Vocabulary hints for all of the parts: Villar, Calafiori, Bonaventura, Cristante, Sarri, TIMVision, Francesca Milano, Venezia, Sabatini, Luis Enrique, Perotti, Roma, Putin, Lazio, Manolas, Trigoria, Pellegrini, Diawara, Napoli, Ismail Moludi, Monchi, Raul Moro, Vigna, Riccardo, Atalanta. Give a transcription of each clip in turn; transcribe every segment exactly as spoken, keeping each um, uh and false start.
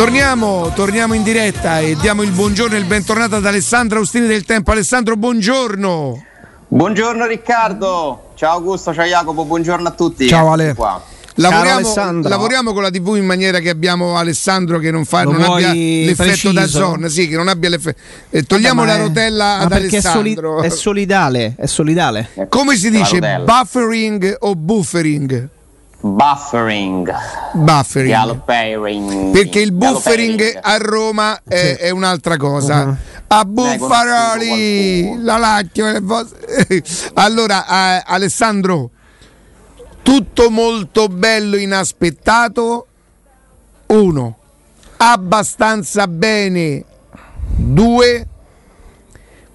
Torniamo, torniamo in diretta e diamo il buongiorno e il bentornato ad Alessandro Austini del Tempo. Alessandro, buongiorno. Buongiorno Riccardo, ciao Augusto, ciao Jacopo, buongiorno a tutti. Ciao Ale. Qua. Lavoriamo, lavoriamo con la tivù in maniera che abbiamo Alessandro che non, fa, non abbia l'effetto D A Z N, sì, che non abbia l'effetto. Eh, togliamo Vabbè, la rotella ad Alessandro. È, soli- è solidale, è solidale. Come si dice, buffering o buffering? Buffering. Buffering. Perché il buffering a Roma è, sì. è un'altra cosa. Uh-huh. A Buffaroli, la lacchio. Allora, eh, Alessandro. Tutto molto bello, inaspettato, uno, abbastanza bene, due,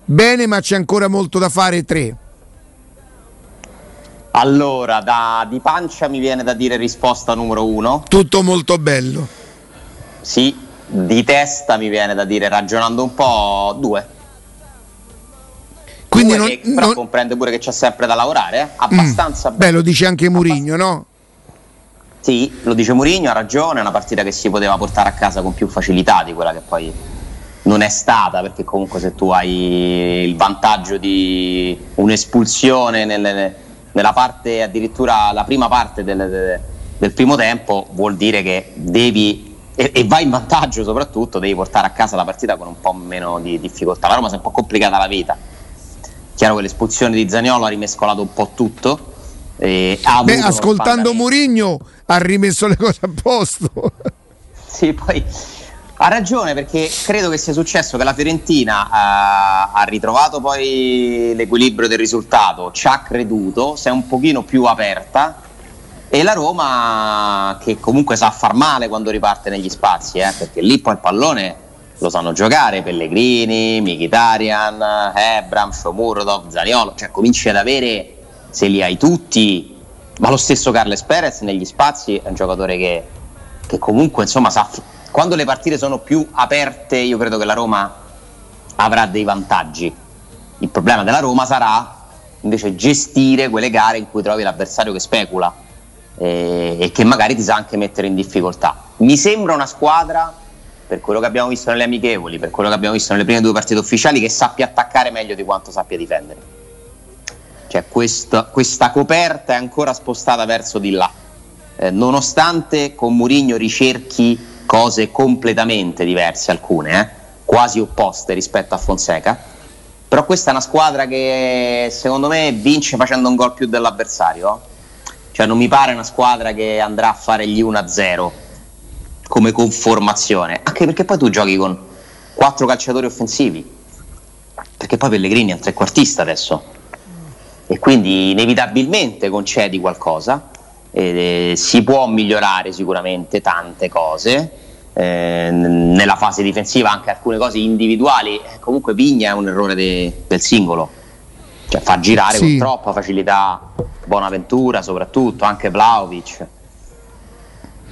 bene ma c'è ancora molto da fare, tre. Allora, da, di pancia mi viene da dire risposta numero uno. Tutto molto bello. Sì, di testa mi viene da dire, ragionando un po', due. Quindi non, che, però non... comprende pure che c'è sempre da lavorare, eh? Abbastanza. Mm, beh, lo dice anche Mourinho, no? Sì, lo dice Mourinho, ha ragione, è una partita che si poteva portare a casa con più facilità di quella che poi non è stata, perché comunque se tu hai il vantaggio di un'espulsione nelle, nella parte, addirittura la prima parte del, del primo tempo, vuol dire che devi... E, e vai in vantaggio soprattutto, devi portare a casa la partita con un po' meno di difficoltà. La Roma si è un po' complicata la vita. Chiaro che l'espulsione di Zaniolo ha rimescolato un po' tutto. E ha Beh, ascoltando Mourinho ha rimesso le cose a posto. Sì, poi ha ragione, perché credo che sia successo che la Fiorentina ha, ha ritrovato poi l'equilibrio del risultato, ci ha creduto, si è un pochino più aperta, e la Roma che comunque sa far male quando riparte negli spazi, eh, perché lì poi il pallone... lo sanno giocare Pellegrini, Mkhitaryan, Abraham, Shomurodov, Zaniolo, cioè cominci ad avere, se li hai tutti, ma lo stesso Carles Perez negli spazi è un giocatore che, che comunque insomma sa, quando le partite sono più aperte io credo che la Roma avrà dei vantaggi. Il problema della Roma sarà invece gestire quelle gare in cui trovi l'avversario che specula e, e che magari ti sa anche mettere in difficoltà. Mi sembra una squadra, per quello che abbiamo visto nelle amichevoli, per quello che abbiamo visto nelle prime due partite ufficiali, che sappia attaccare meglio di quanto sappia difendere. Cioè questa, questa coperta è ancora spostata verso di là, eh, nonostante con Mourinho ricerchi cose completamente diverse, alcune eh, quasi opposte rispetto a Fonseca, però questa è una squadra che secondo me vince facendo un gol più dell'avversario, cioè non mi pare una squadra che andrà a fare gli uno a zero come conformazione, anche perché poi tu giochi con quattro calciatori offensivi, perché poi Pellegrini è un trequartista adesso e quindi inevitabilmente concedi qualcosa, eh, si può migliorare sicuramente tante cose, eh, nella fase difensiva anche alcune cose individuali, comunque Vigna è un errore de, del singolo, cioè fa girare sì. con troppa facilità Bonaventura soprattutto, anche Vlahovic.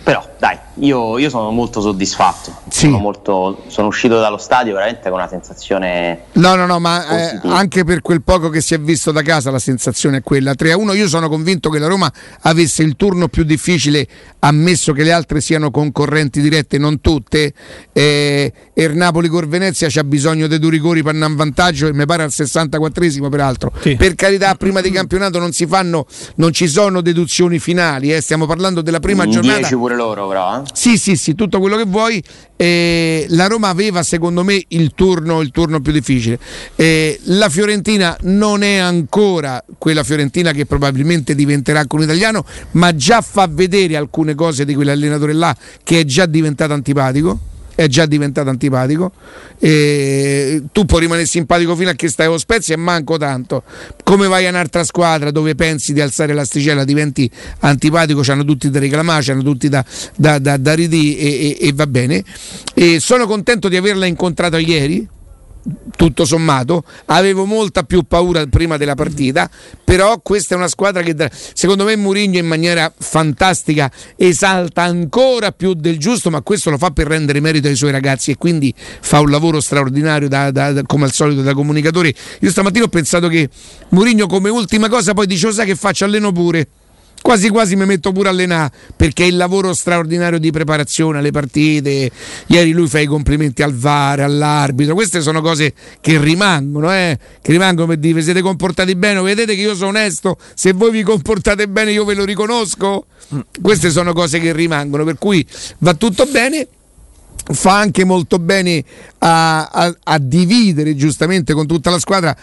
Però dai, io, io sono molto soddisfatto, sì. sono, molto, sono uscito dallo stadio veramente con una sensazione No, no, no, ma eh, anche per quel poco che si è visto da casa la sensazione è quella, tre a uno, io sono convinto che la Roma avesse il turno più difficile, ammesso che le altre siano concorrenti dirette, non tutte, eh, e il Napoli con Venezia c'ha bisogno dei due rigori per andare in vantaggio e mi pare al sessantaquattresimo peraltro, sì. per carità prima di campionato non si fanno, non ci sono deduzioni finali, eh, stiamo parlando della prima giornata. Loro però, eh? Sì sì sì, tutto quello che vuoi, eh, la Roma aveva secondo me il turno, il turno più difficile, eh, la Fiorentina non è ancora quella Fiorentina che probabilmente diventerà con l'italiano, ma già fa vedere alcune cose di quell'allenatore là che è già diventato antipatico, è già diventato antipatico, eh, tu puoi rimanere simpatico fino a che stai con Spezia e manco tanto, come vai a un'altra squadra dove pensi di alzare l'asticella diventi antipatico, c'hanno tutti da reclamare, c'hanno tutti da, da, da, da ridì e, e, e va bene, e sono contento di averla incontrata ieri tutto sommato, avevo molta più paura prima della partita, però questa è una squadra che secondo me Mourinho in maniera fantastica esalta ancora più del giusto, ma questo lo fa per rendere merito ai suoi ragazzi e quindi fa un lavoro straordinario da, da, da, come al solito da comunicatore. Io stamattina ho pensato che Mourinho come ultima cosa poi dice: "Sai che faccio, alleno pure". quasi quasi mi metto pure a allenare, perché il lavoro straordinario di preparazione alle partite. Ieri lui fa i complimenti al V A R, all'arbitro, queste sono cose che rimangono, eh? Che rimangono per dire: vi siete comportati bene, vedete che io sono onesto, se voi vi comportate bene io ve lo riconosco. Queste sono cose che rimangono, per cui va tutto bene. Fa anche molto bene a, a, a dividere giustamente con tutta la squadra,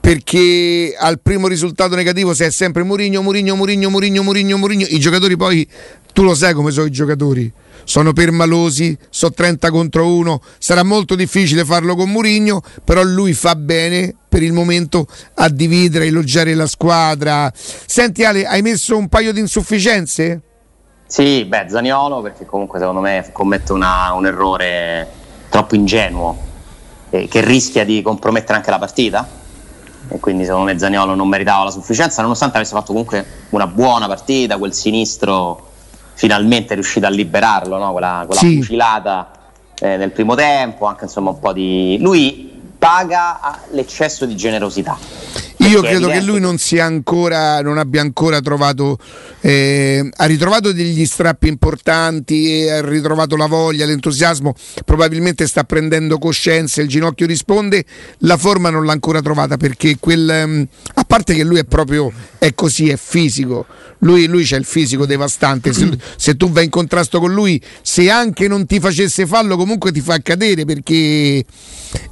perché al primo risultato negativo si è sempre Mourinho, Mourinho, Mourinho, Mourinho, Mourinho, Mourinho. I giocatori poi, tu lo sai come sono i giocatori, sono permalosi, sono trenta contro uno, sarà molto difficile farlo con Mourinho, però lui fa bene per il momento a dividere, a elogiare la squadra. Senti Ale, hai messo un paio di insufficienze? Sì, beh, Zaniolo, perché comunque secondo me commette una, un errore troppo ingenuo eh, che rischia di compromettere anche la partita, e quindi secondo me Zaniolo non meritava la sufficienza, nonostante avesse fatto comunque una buona partita. Quel sinistro finalmente è riuscito a liberarlo, no? Quella, quella sì. fucilata eh, nel primo tempo, anche insomma un po' di... Lui paga l'eccesso di generosità. Io credo che lui non sia ancora, non abbia ancora trovato, eh, ha ritrovato degli strappi importanti, eh, ha ritrovato la voglia, l'entusiasmo, probabilmente sta prendendo coscienza, il ginocchio risponde, la forma non l'ha ancora trovata, perché quel, ehm, a parte che lui è proprio, è così, è fisico, lui, lui c'è il fisico devastante, se, se tu vai in contrasto con lui, se anche non ti facesse fallo comunque ti fa cadere, perché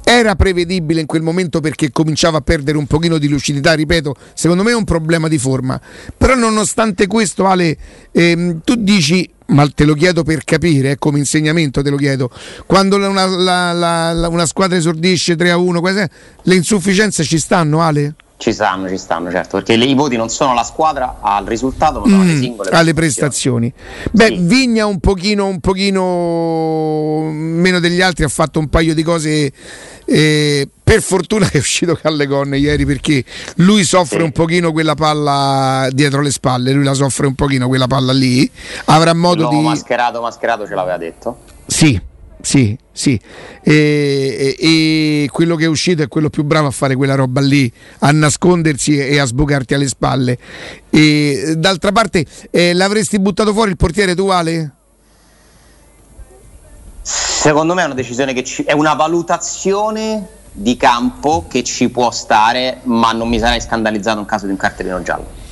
era prevedibile in quel momento, perché cominciava a perdere un pochino di lucidità. Ripeto, secondo me è un problema di forma, però nonostante questo Ale, ehm, tu dici, ma te lo chiedo per capire, eh, come insegnamento te lo chiedo, quando una, la, la, la, una squadra esordisce tre a uno, le insufficienze ci stanno Ale? Ci stanno, ci stanno, certo, perché i voti non sono la squadra al risultato, ma sono mm, alle singole alle prestazioni. Beh, sì. Vigna un pochino, un pochino meno degli altri, ha fatto un paio di cose, eh, per fortuna che è uscito alle gonne ieri, perché lui soffre sì. un pochino quella palla dietro le spalle, lui la soffre un pochino quella palla lì, avrà modo L'uomo di... mascherato, mascherato ce l'aveva detto. Sì. Sì, sì, e, e, e quello che è uscito è quello più bravo a fare quella roba lì, a nascondersi e a sbucarti alle spalle. E d'altra parte, eh, l'avresti buttato fuori il portiere tu Ale? Secondo me è una decisione che ci, è una valutazione di campo che ci può stare, ma non mi sarei scandalizzato in caso di un cartellino giallo.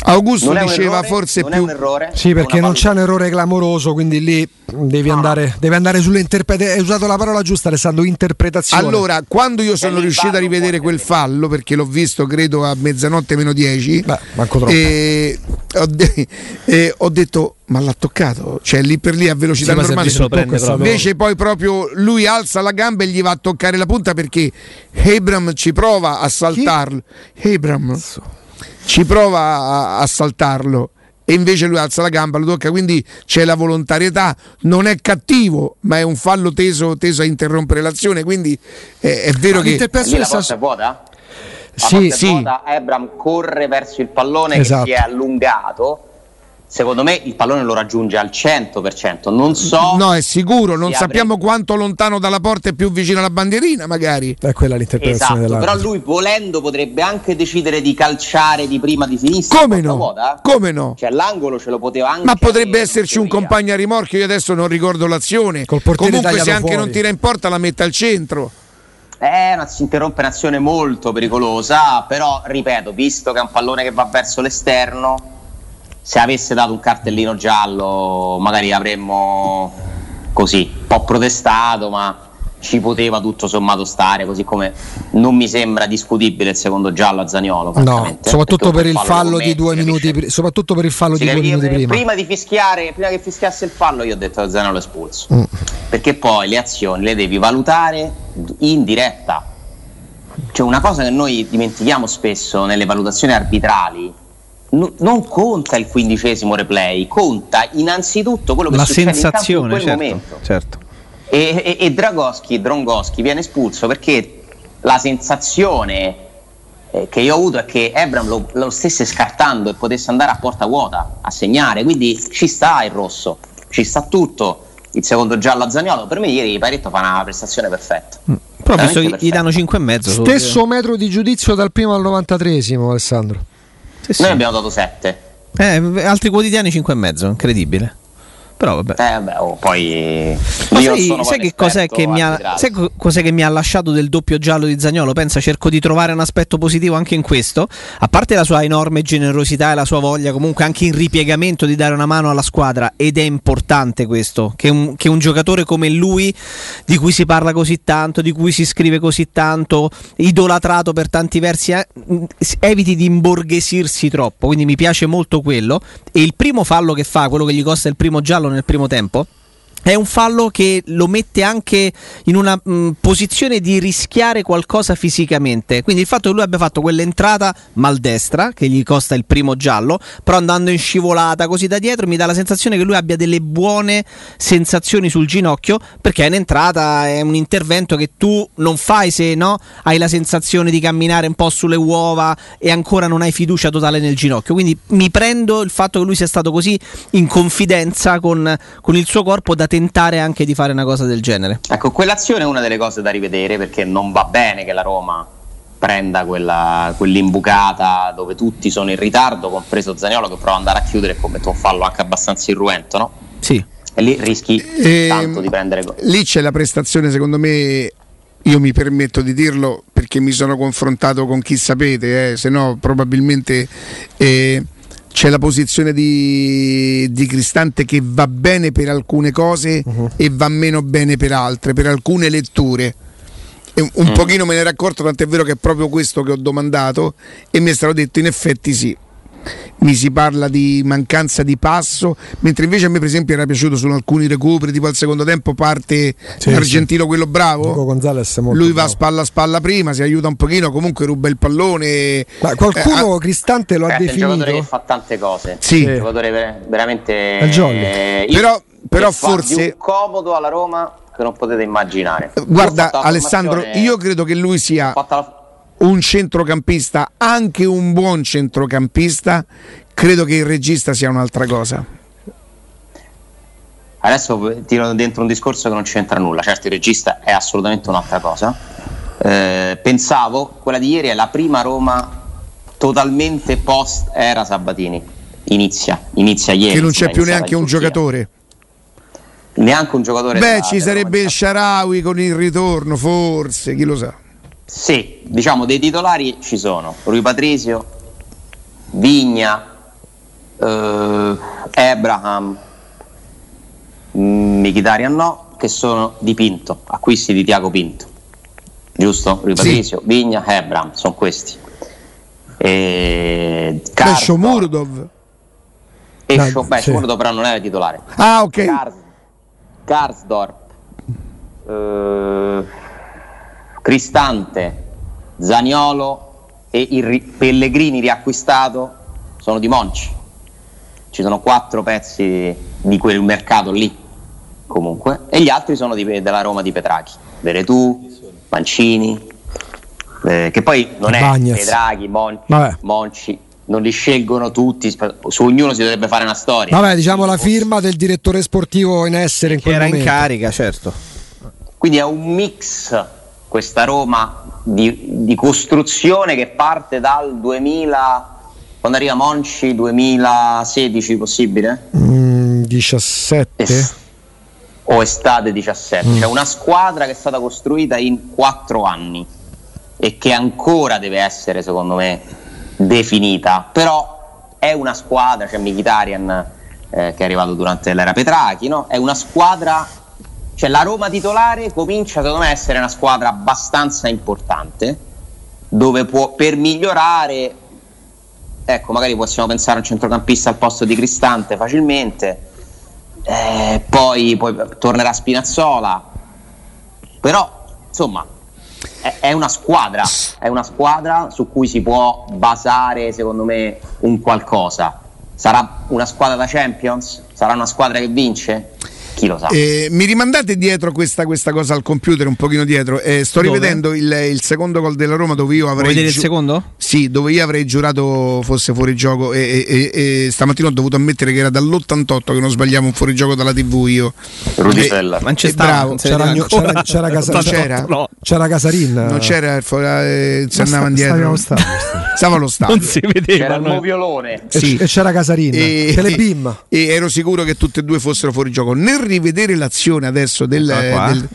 Augusto diceva errore, forse più errore, sì, perché non c'è un errore clamoroso, quindi lì devi no. andare devi andare sull'interpretazione. Hai usato la parola giusta Alessandro, interpretazione. Allora, quando io sono riuscito a rivedere quel fallo, perché l'ho visto credo a mezzanotte meno dieci, beh, manco troppo, e ho, de- e ho detto ma l'ha toccato, cioè lì per lì a velocità sì, normale, se prende, invece poi proprio lui alza la gamba e gli va a toccare la punta, perché Abraham ci prova a saltarlo. Chi? Abraham ci prova a saltarlo e invece lui alza la gamba, lo tocca, quindi c'è la volontarietà, non è cattivo, ma è un fallo teso, teso a interrompere l'azione, quindi è, è vero ma che... L'interpretazione la porta è vuota? La sì, porta è sì. vuota, Abraham corre verso il pallone, esatto, che si è allungato, secondo me il pallone lo raggiunge al cento per cento, non so... No, è sicuro, non sappiamo apre... quanto lontano dalla porta è, più vicino alla bandierina magari. È quella l'interpretazione, esatto, però lui volendo potrebbe anche decidere di calciare di prima di sinistra. Come no? Vuota. Come no? Cioè l'angolo ce lo poteva anche... Ma potrebbe esserci un compagno a rimorchio, io adesso non ricordo l'azione. Col comunque se anche fuori non tira in porta la mette al centro. Eh, una, si interrompe un'azione molto pericolosa, però ripeto, visto che è un pallone che va verso l'esterno... Se avesse dato un cartellino giallo magari avremmo così un po' protestato, ma ci poteva tutto sommato stare, così come non mi sembra discutibile il secondo giallo a Zaniolo, no, soprattutto per il fallo di due minuti, soprattutto per il fallo di due minuti prima. Prima di fischiare, prima che fischiasse il fallo io ho detto che Zaniolo è espulso, mm. perché poi le azioni le devi valutare in diretta, cioè una cosa che noi dimentichiamo spesso nelle valutazioni arbitrali. No, non conta il quindicesimo replay, conta innanzitutto quello che la succede sensazione, in campo in quel certo, momento certo. E, e, e Dragoschi, Drongoschi viene espulso perché la sensazione eh, che io ho avuto è che Abraham lo, lo stesse scartando e potesse andare a porta vuota a segnare, quindi ci sta il rosso, ci sta tutto. Il secondo giallo a Zaniolo, per me ieri Paretto fa una prestazione perfetta, mm. però visto gli, gli danno cinque e mezzo, stesso metro di giudizio dal primo al novantatreesimo Alessandro. Sì, sì. Noi abbiamo dato sette, Eh, altri quotidiani cinque e mezzo, incredibile. Però vabbè. Eh, beh, oh, poi ma io sai, sono sai che cos'è che mi ha, sai cos'è che mi ha lasciato del doppio giallo di Zaniolo? Pensa, cerco di trovare un aspetto positivo anche in questo, a parte la sua enorme generosità e la sua voglia comunque anche in ripiegamento di dare una mano alla squadra, ed è importante questo, che un, che un giocatore come lui, di cui si parla così tanto, di cui si scrive così tanto, idolatrato per tanti versi, eh, eviti di imborghesirsi troppo, quindi mi piace molto quello. E il primo fallo che fa, quello che gli costa il primo giallo nel primo tempo, è un fallo che lo mette anche in una mh, posizione di rischiare qualcosa fisicamente, quindi il fatto che lui abbia fatto quell'entrata maldestra che gli costa il primo giallo, però andando in scivolata così da dietro, mi dà la sensazione che lui abbia delle buone sensazioni sul ginocchio, perché è un'entrata, è un intervento che tu non fai se no hai la sensazione di camminare un po' sulle uova e ancora non hai fiducia totale nel ginocchio, quindi mi prendo il fatto che lui sia stato così in confidenza con, con il suo corpo da tentare anche di fare una cosa del genere. Ecco, quell'azione è una delle cose da rivedere, perché non va bene che la Roma prenda quella, quell'imbucata dove tutti sono in ritardo, compreso Zaniolo, che prova ad andare a chiudere come tu, fallo anche abbastanza irruento, no? Sì. E lì rischi e, tanto di prendere go- lì c'è la prestazione, secondo me, io mi permetto di dirlo perché mi sono confrontato con chi sapete, eh, se no probabilmente... Eh, c'è la posizione di, di Cristante che va bene per alcune cose uh-huh. e va meno bene per altre, per alcune letture. E un mm. pochino me ne ero accorto, tant'è vero che è proprio questo che ho domandato e mi è stato detto in effetti sì. Mi si parla di mancanza di passo, mentre invece a me per esempio era piaciuto su alcuni recuperi, tipo al secondo tempo parte sì, l'argentino sì. quello bravo Gonzalez, molto lui va bravo. spalla a spalla prima, si aiuta un pochino, comunque ruba il pallone. Ma qualcuno eh, Cristante lo eh, ha definito, è un giocatore che fa tante cose, sì. È un giocatore ver- veramente eh, io, però, però forse comodo alla Roma che non potete immaginare. Guarda io Alessandro, io credo che lui sia un centrocampista, anche un buon centrocampista, credo che il regista sia un'altra cosa. Adesso tiro dentro un discorso che non c'entra nulla, certo il regista è assolutamente un'altra cosa. Eh, pensavo, quella di ieri è la prima Roma totalmente post era Sabatini, inizia, inizia ieri. Che non c'è più neanche un giocatore. Neanche un giocatore. Beh, ci sarebbe il Sharawi con il ritorno, forse, chi lo sa. Sì, diciamo dei titolari ci sono Rui Patricio, Vigna, eh, Abraham, Mkhitaryan no, che sono di Pinto, acquisti di Tiago Pinto, giusto? Rui Patricio, sì. Vigna, Abraham, sono questi. E Shomurodov e no, Sho- beh, sì. Shomurodov però non era titolare. Ah, ok. Kars- Karsdorp eh, Cristante, Zaniolo e il ri- Pellegrini riacquistato sono di Monchi. Ci sono quattro pezzi di quel mercato lì comunque, e gli altri sono di, della Roma di Petrachi, Veretout, Mancini eh, che poi non è Bagnas. Petrachi, Monchi, Monchi non li scelgono tutti, su ognuno si dovrebbe fare una storia. Vabbè, diciamo la firma del direttore sportivo in essere in che era momento. In carica, certo. Quindi è un mix questa Roma di, di costruzione che parte dal duemila, quando arriva Monchi, duemilasedici possibile? Mm, diciassette es, o estate diciassette, mm. Cioè una squadra che è stata costruita in quattro anni e che ancora deve essere secondo me definita, però è una squadra, c'è cioè Mkhitaryan eh, che è arrivato durante l'era Petrachi, no? È una squadra, cioè la Roma titolare comincia secondo me a essere una squadra abbastanza importante, dove può per migliorare, ecco magari possiamo pensare a un centrocampista al posto di Cristante facilmente, eh, poi, poi tornerà Spinazzola, però insomma è, è una squadra, è una squadra su cui si può basare secondo me un qualcosa. Sarà una squadra da Champions? Sarà una squadra che vince? chi lo sa. Eh, mi rimandate dietro questa, questa cosa al computer, un pochino dietro. Eh, sto dove? rivedendo il, il secondo gol della Roma, dove io avrei. Vuoi vedere gi- il secondo? Sì, dove io avrei giurato fosse fuorigioco. E, e, e, e stamattina ho dovuto ammettere che era dall'ottantotto che non sbagliamo un fuorigioco dalla tivù. Io. Rudisella. Ma c'è bravo. C'era, c'era, c'era, Casarin, c'era? No. C'era Casarin. Non c'era. Eh, si andava indietro. Stava allo stadio. Non si vedeva. C'era il moviolone. Sì. E c'era Casarin. E, e, e ero sicuro che tutte e due fossero fuori gioco. Nel rivedere l'azione adesso del, ah, del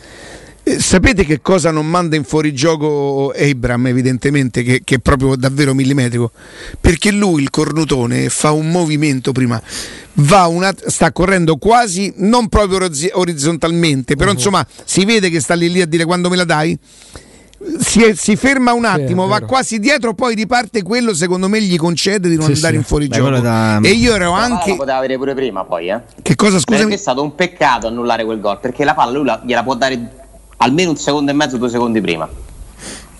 eh, sapete che cosa non manda in fuorigioco Abraham, evidentemente che, che è proprio davvero millimetrico, perché lui il cornutone fa un movimento prima, va una, sta correndo quasi non proprio orizzontalmente, però uh-huh. insomma si vede che sta lì lì a dire quando me la dai. Si, è, si ferma un attimo, sì, va quasi dietro, poi riparte. Quello secondo me gli concede di non sì, andare sì. in fuorigioco. Da... E io ero la anche. La poteva avere pure prima, poi. Eh. Che cosa, scusami? È stato un peccato annullare quel gol, perché la palla lui la, gliela può dare almeno un secondo e mezzo, due secondi prima.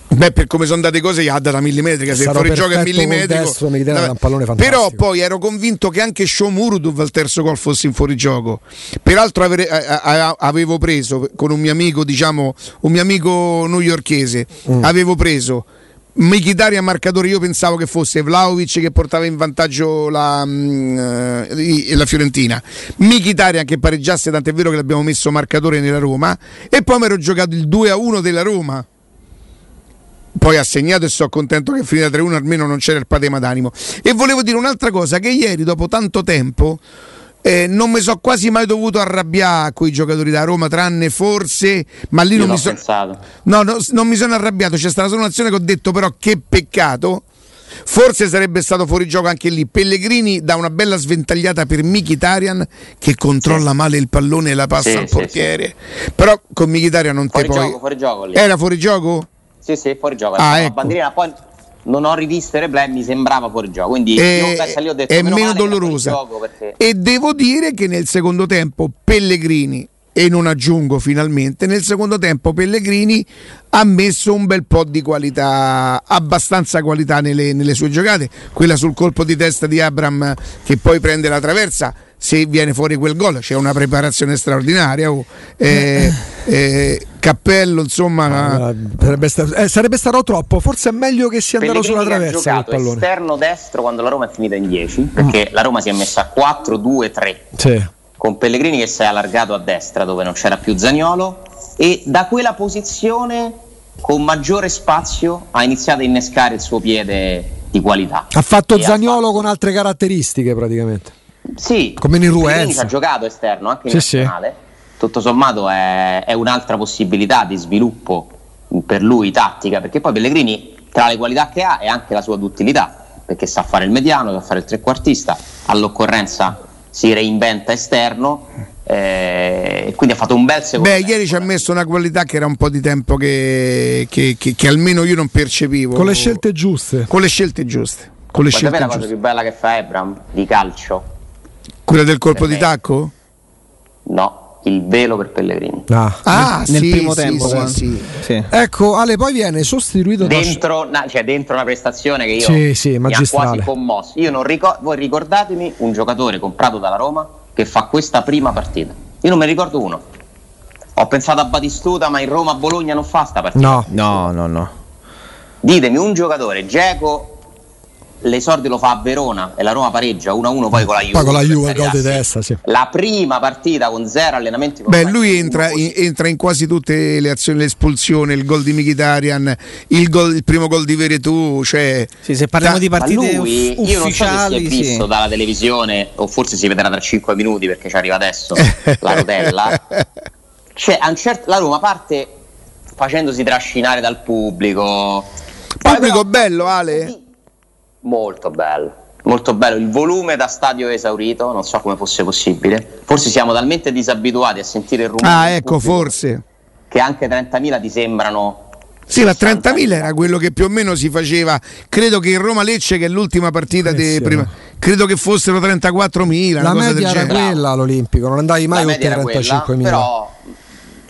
Beh, per come sono andate cose, gli ha data millimetrica. Se fuori gioco è millimetrico, no, però poi ero convinto che anche Shomurodov al terzo gol fosse in fuorigioco. Peraltro avere, a, a, avevo preso con un mio amico, diciamo un mio amico newyorkese, mm. avevo preso Mkhitaryan marcatore. Io pensavo che fosse Vlahovic che portava in vantaggio la, mh, la Fiorentina, Mkhitaryan che pareggiasse, tant'è vero che l'abbiamo messo marcatore nella Roma, e poi mi ero giocato il due a uno della Roma. Poi ha segnato e sono contento che è finita tre a uno, almeno non c'era il patema d'animo. E volevo dire un'altra cosa, che ieri dopo tanto tempo eh, non mi sono quasi mai dovuto arrabbiare con i giocatori da Roma, tranne forse, ma lì Io non mi sono no, no, non mi sono arrabbiato, c'è stata solo un'azione che ho detto però che peccato. Forse sarebbe stato fuori gioco anche lì. Pellegrini dà una bella sventagliata per Mkhitaryan che controlla sì. male il pallone e la passa sì, al sì, portiere. Sì. Però con Mkhitaryan non fuori te gioco, poi fuori gioco, lì. Era fuori gioco? Sì, sì, fuori gioco. Ah, ecco. La bandierina poi non ho rivisto i replay, mi sembrava fuori gioco. Quindi e, io lì ho detto, è meno, meno dolorosa. Perché... E devo dire che nel secondo tempo Pellegrini, e non aggiungo finalmente, nel secondo tempo Pellegrini ha messo un bel po' di qualità, abbastanza qualità nelle, nelle sue giocate. Quella sul colpo di testa di Abraham che poi prende la traversa. Se viene fuori quel gol c'è una preparazione straordinaria, oh. eh, eh, Cappello insomma ah, sarebbe, stato, eh, sarebbe stato troppo, forse è meglio che sia andato sulla traversa. Ha giocato esterno destro quando la Roma è finita in dieci, perché mm. la Roma si è messa a quattro due tre sì. con Pellegrini che si è allargato a destra dove non c'era più Zaniolo, e da quella posizione con maggiore spazio ha iniziato a innescare il suo piede di qualità. Ha fatto e Zaniolo ha fatto... con altre caratteristiche praticamente. Sì, come Pellegrini ha giocato esterno anche in sì, nazionale, sì. tutto sommato è, è un'altra possibilità di sviluppo per lui tattica, perché poi Pellegrini tra le qualità che ha è anche la sua duttilità, perché sa fare il mediano, sa fare il trequartista, all'occorrenza si reinventa esterno. Eh, quindi ha fatto un bel secondo. Beh, tempo. Ieri ci ha messo una qualità che era un po' di tempo che, che, che, che almeno io non percepivo. Con le scelte giuste. Con le scelte giuste. Con le scelte giuste. La cosa più bella che fa Abraham di calcio. Quella del colpo di tacco? No, il velo per Pellegrini. Ah, ah nel, nel sì, primo sì, tempo. Sì, sì. Sì. Ecco, Ale poi viene sostituito dentro, da... na, cioè dentro una prestazione che io sì, sì, mi ha quasi commosso. Io non ricordo, voi ricordatemi un giocatore comprato dalla Roma che fa questa prima partita. Io non me ne ricordo uno. Ho pensato a Batistuta, ma in Roma-Bologna non fa sta partita. No, no, no, no. Ditemi un giocatore, Jacopo. L'esordio lo fa a Verona e la Roma pareggia uno a uno poi con la Juve. Poi con la Juve gol di testa, sì. La prima partita con zero allenamenti. Con Beh, lui entra in, entra in quasi tutte le azioni, l'espulsione, il gol di Mkhitaryan, il, gol, il primo gol di Veretout, cioè sì, se parliamo da, di partite lui, uff- io non so se si è visto sì. dalla televisione o forse si vedrà tra cinque minuti perché ci arriva adesso la rotella. Cioè, a un certo, la Roma parte facendosi trascinare dal pubblico. Pubblico però, bello, Ale. Sì. Molto bello, molto bello, il volume da stadio esaurito, non so come fosse possibile, forse siamo talmente disabituati a sentire il rumore. Ah ecco, forse. Che anche trentamila ti sembrano... Sì, la trentamila era quello che più o meno si faceva, credo che in Roma-Lecce che è l'ultima partita di prima, credo che fossero trentaquattromila. La media era quella all'Olimpico, non andavi mai oltre trentacinquemila. Però...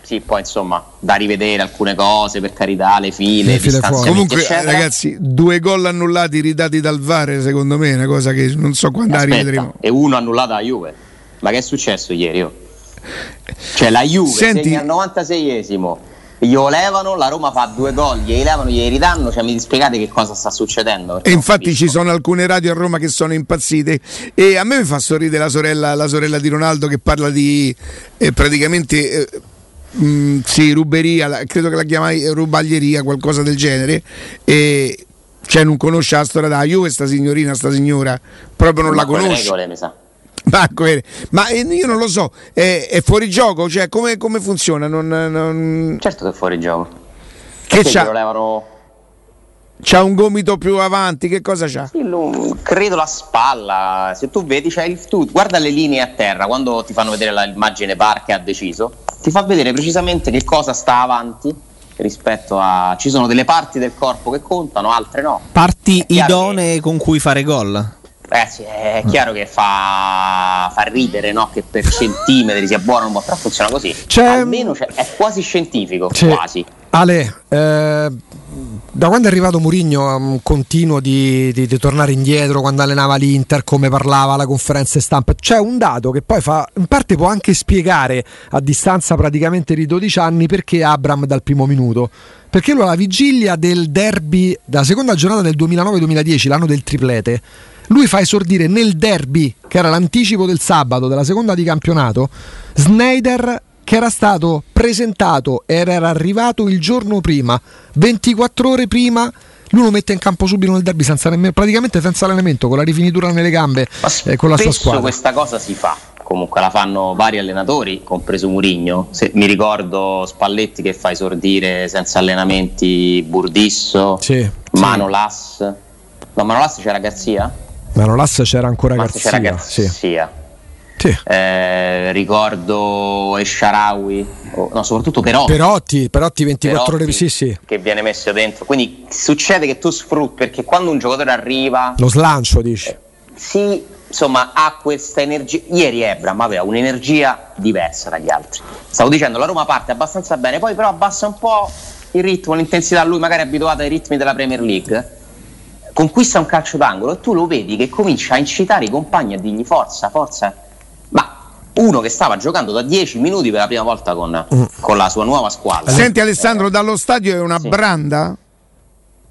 Sì, poi insomma, da rivedere alcune cose, per carità, le file, le file fuori. Comunque, eccetera. Ragazzi, due gol annullati ridati dal V A R, secondo me è una cosa che non so quando la rivedremo. E uno annullato alla Juve. Ma che è successo ieri? Oh? Cioè la Juve Senti... segna al novantaseiesimo, glielo levano, la Roma fa due gol, glieli levano, glieli ridanno, cioè mi spiegate che cosa sta succedendo? E infatti ci sono alcune radio a Roma che sono impazzite, e a me mi fa sorridere la sorella, la sorella di Ronaldo, che parla di eh, praticamente eh, mh, sì, ruberia, la, credo che la chiamai rubaglieria, qualcosa del genere, e cioè non conosce la storia della Juve, sta signorina, sta signora proprio non, non la conosce regole, mi sa. Ma io non lo so, è, è fuori gioco? Cioè, come, come funziona? Non, non... Certo che è fuori gioco. Che c'ha? Lo levano... C'ha un gomito più avanti, che cosa c'ha? Sì, lo... credo la spalla. Se tu vedi, c'è il... tu guarda le linee a terra, quando ti fanno vedere l'immagine VAR che ha deciso, ti fa vedere precisamente che cosa sta avanti rispetto a... Ci sono delle parti del corpo che contano, altre no. Parti idonee che... con cui fare gol. Eh sì, è chiaro che fa, fa ridere, no? Che per centimetri sia buono o no, però funziona così. C'è, almeno c'è, è quasi scientifico, c'è, quasi. Ale, eh, da quando è arrivato Mourinho um, continuo di, di, di tornare indietro, quando allenava l'Inter, come parlava alla conferenza stampa, c'è un dato che poi fa, in parte può anche spiegare a distanza praticamente di dodici anni perché Abraham dal primo minuto, perché lui alla vigilia del derby, della seconda giornata del duemilanove duemiladieci, l'anno del triplete, lui fa esordire nel derby, che era l'anticipo del sabato della seconda di campionato, Snyder, che era stato presentato, era arrivato il giorno prima, ventiquattro ore prima, lui lo mette in campo subito nel derby, senza nemmeno, praticamente senza allenamento, con la rifinitura nelle gambe, eh, con la sua squadra. Questa cosa si fa, comunque la fanno vari allenatori, compreso Mourinho. Se, mi ricordo Spalletti che fa esordire senza allenamenti Burdisso, sì, Manolas, sì. No, Manolas c'era Garzia? Manolas c'era ancora Garzia, c'era Garzia. Sì. Sì. Eh, ricordo Esciarawi, oh, no, soprattutto Perotti. Perotti, Perotti ventiquattro ore, sì, sì, che viene messo dentro. Quindi succede che tu sfrutti, perché quando un giocatore arriva, lo slancio, dici. Eh, sì, insomma, ha questa energia. Ieri Abraham aveva un'energia diversa dagli altri. Stavo dicendo, la Roma parte abbastanza bene, poi però abbassa un po' il ritmo, l'intensità, lui magari è abituato ai ritmi della Premier League. Conquista un calcio d'angolo e tu lo vedi che comincia a incitare i compagni a dirgli forza, forza. Ma uno che stava giocando da dieci minuti per la prima volta con, mm. con la sua nuova squadra. Senti Alessandro, eh, dallo stadio è una sì. branda?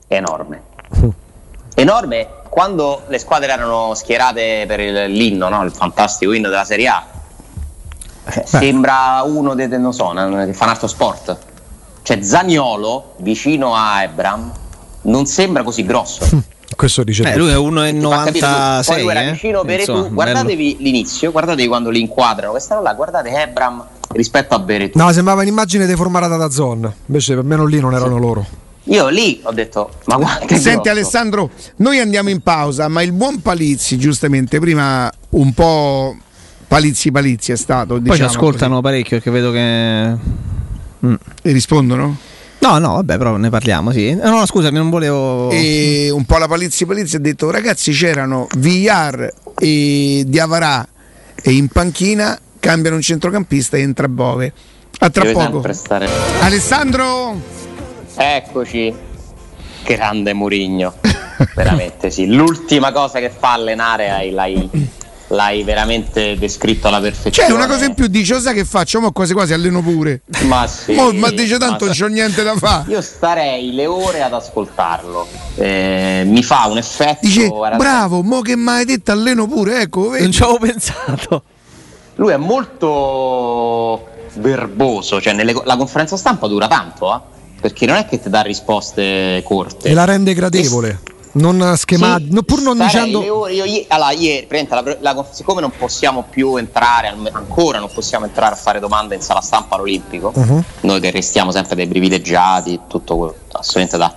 Enorme. Mm. Enorme. Quando le squadre erano schierate per il, l'inno, no? Il fantastico inno della Serie A. Cioè, sembra uno de, de, non so, che fa un altro sport. Cioè Zaniolo vicino a Abraham non sembra così grosso. Mm. Questo dice eh, lui è uno virgola novantasei. Poi lui era vicino, eh? Veretout. Guardatevi bello. L'inizio, guardatevi quando li inquadrano questa là, guardate Abraham rispetto a Veretout. No, sembrava un'immagine deformata da D A Z N, invece per me non lì non erano sì. loro. Io lì ho detto, ma guarda. Senti grosso. Alessandro, noi andiamo in pausa, ma il buon Palizzi, giustamente, prima un po' Palizzi Palizzi è stato. Poi diciamo, ci ascoltano così parecchio, che vedo che mm. e rispondono. No, no, vabbè, però ne parliamo, sì. No, no, scusami, non volevo... E un po' la Palizzi Palizzi ha detto, ragazzi, c'erano Villar e Diawara e in panchina cambiano un centrocampista e entra Bove. A tra Deve poco. Stare... Alessandro! Eccoci, grande Mourinho, veramente, sì. L'ultima cosa che fa allenare ai l'hai... l'hai veramente descritto alla perfezione. C'è una cosa in più, dice, sa che faccio? Ma quasi quasi alleno pure. Ma sì. Mo, ma dice tanto ma non c'ho niente da fare. Io starei le ore ad ascoltarlo. Eh, mi fa un effetto. Dice, bravo, mo che m'hai detto alleno pure, ecco. Vedi? Non ci avevo pensato. Lui è molto verboso, cioè nelle, la conferenza stampa dura tanto, eh? Perché non è che ti dà risposte corte. E la rende gradevole. Es- Non schema, sì, no, pur non dicendo. Ore, io, io, allora, ieri, la, la, siccome non possiamo più entrare, ancora non possiamo entrare a fare domande in sala stampa all'Olimpico, uh-huh. noi che restiamo sempre dei privilegiati, tutto quello assolutamente da,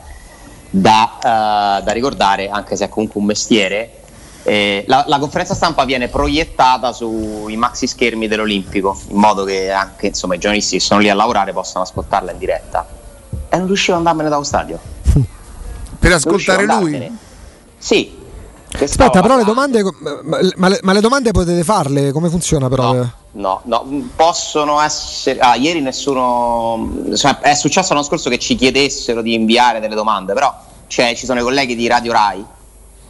da, uh, da ricordare, anche se è comunque un mestiere. Eh, la, la conferenza stampa viene proiettata sui maxi schermi dell'Olimpico, in modo che anche insomma i giornalisti che sono lì a lavorare possano ascoltarla in diretta. E non riuscivo ad andarmene dallo stadio. Per ascoltare lui? Sì. Aspetta, però le domande, ma le, ma le domande potete farle? Come funziona però? No, no, no, possono essere. Ah, ieri nessuno. È successo l'anno scorso che ci chiedessero di inviare delle domande, però cioè, ci sono i colleghi di Radio Rai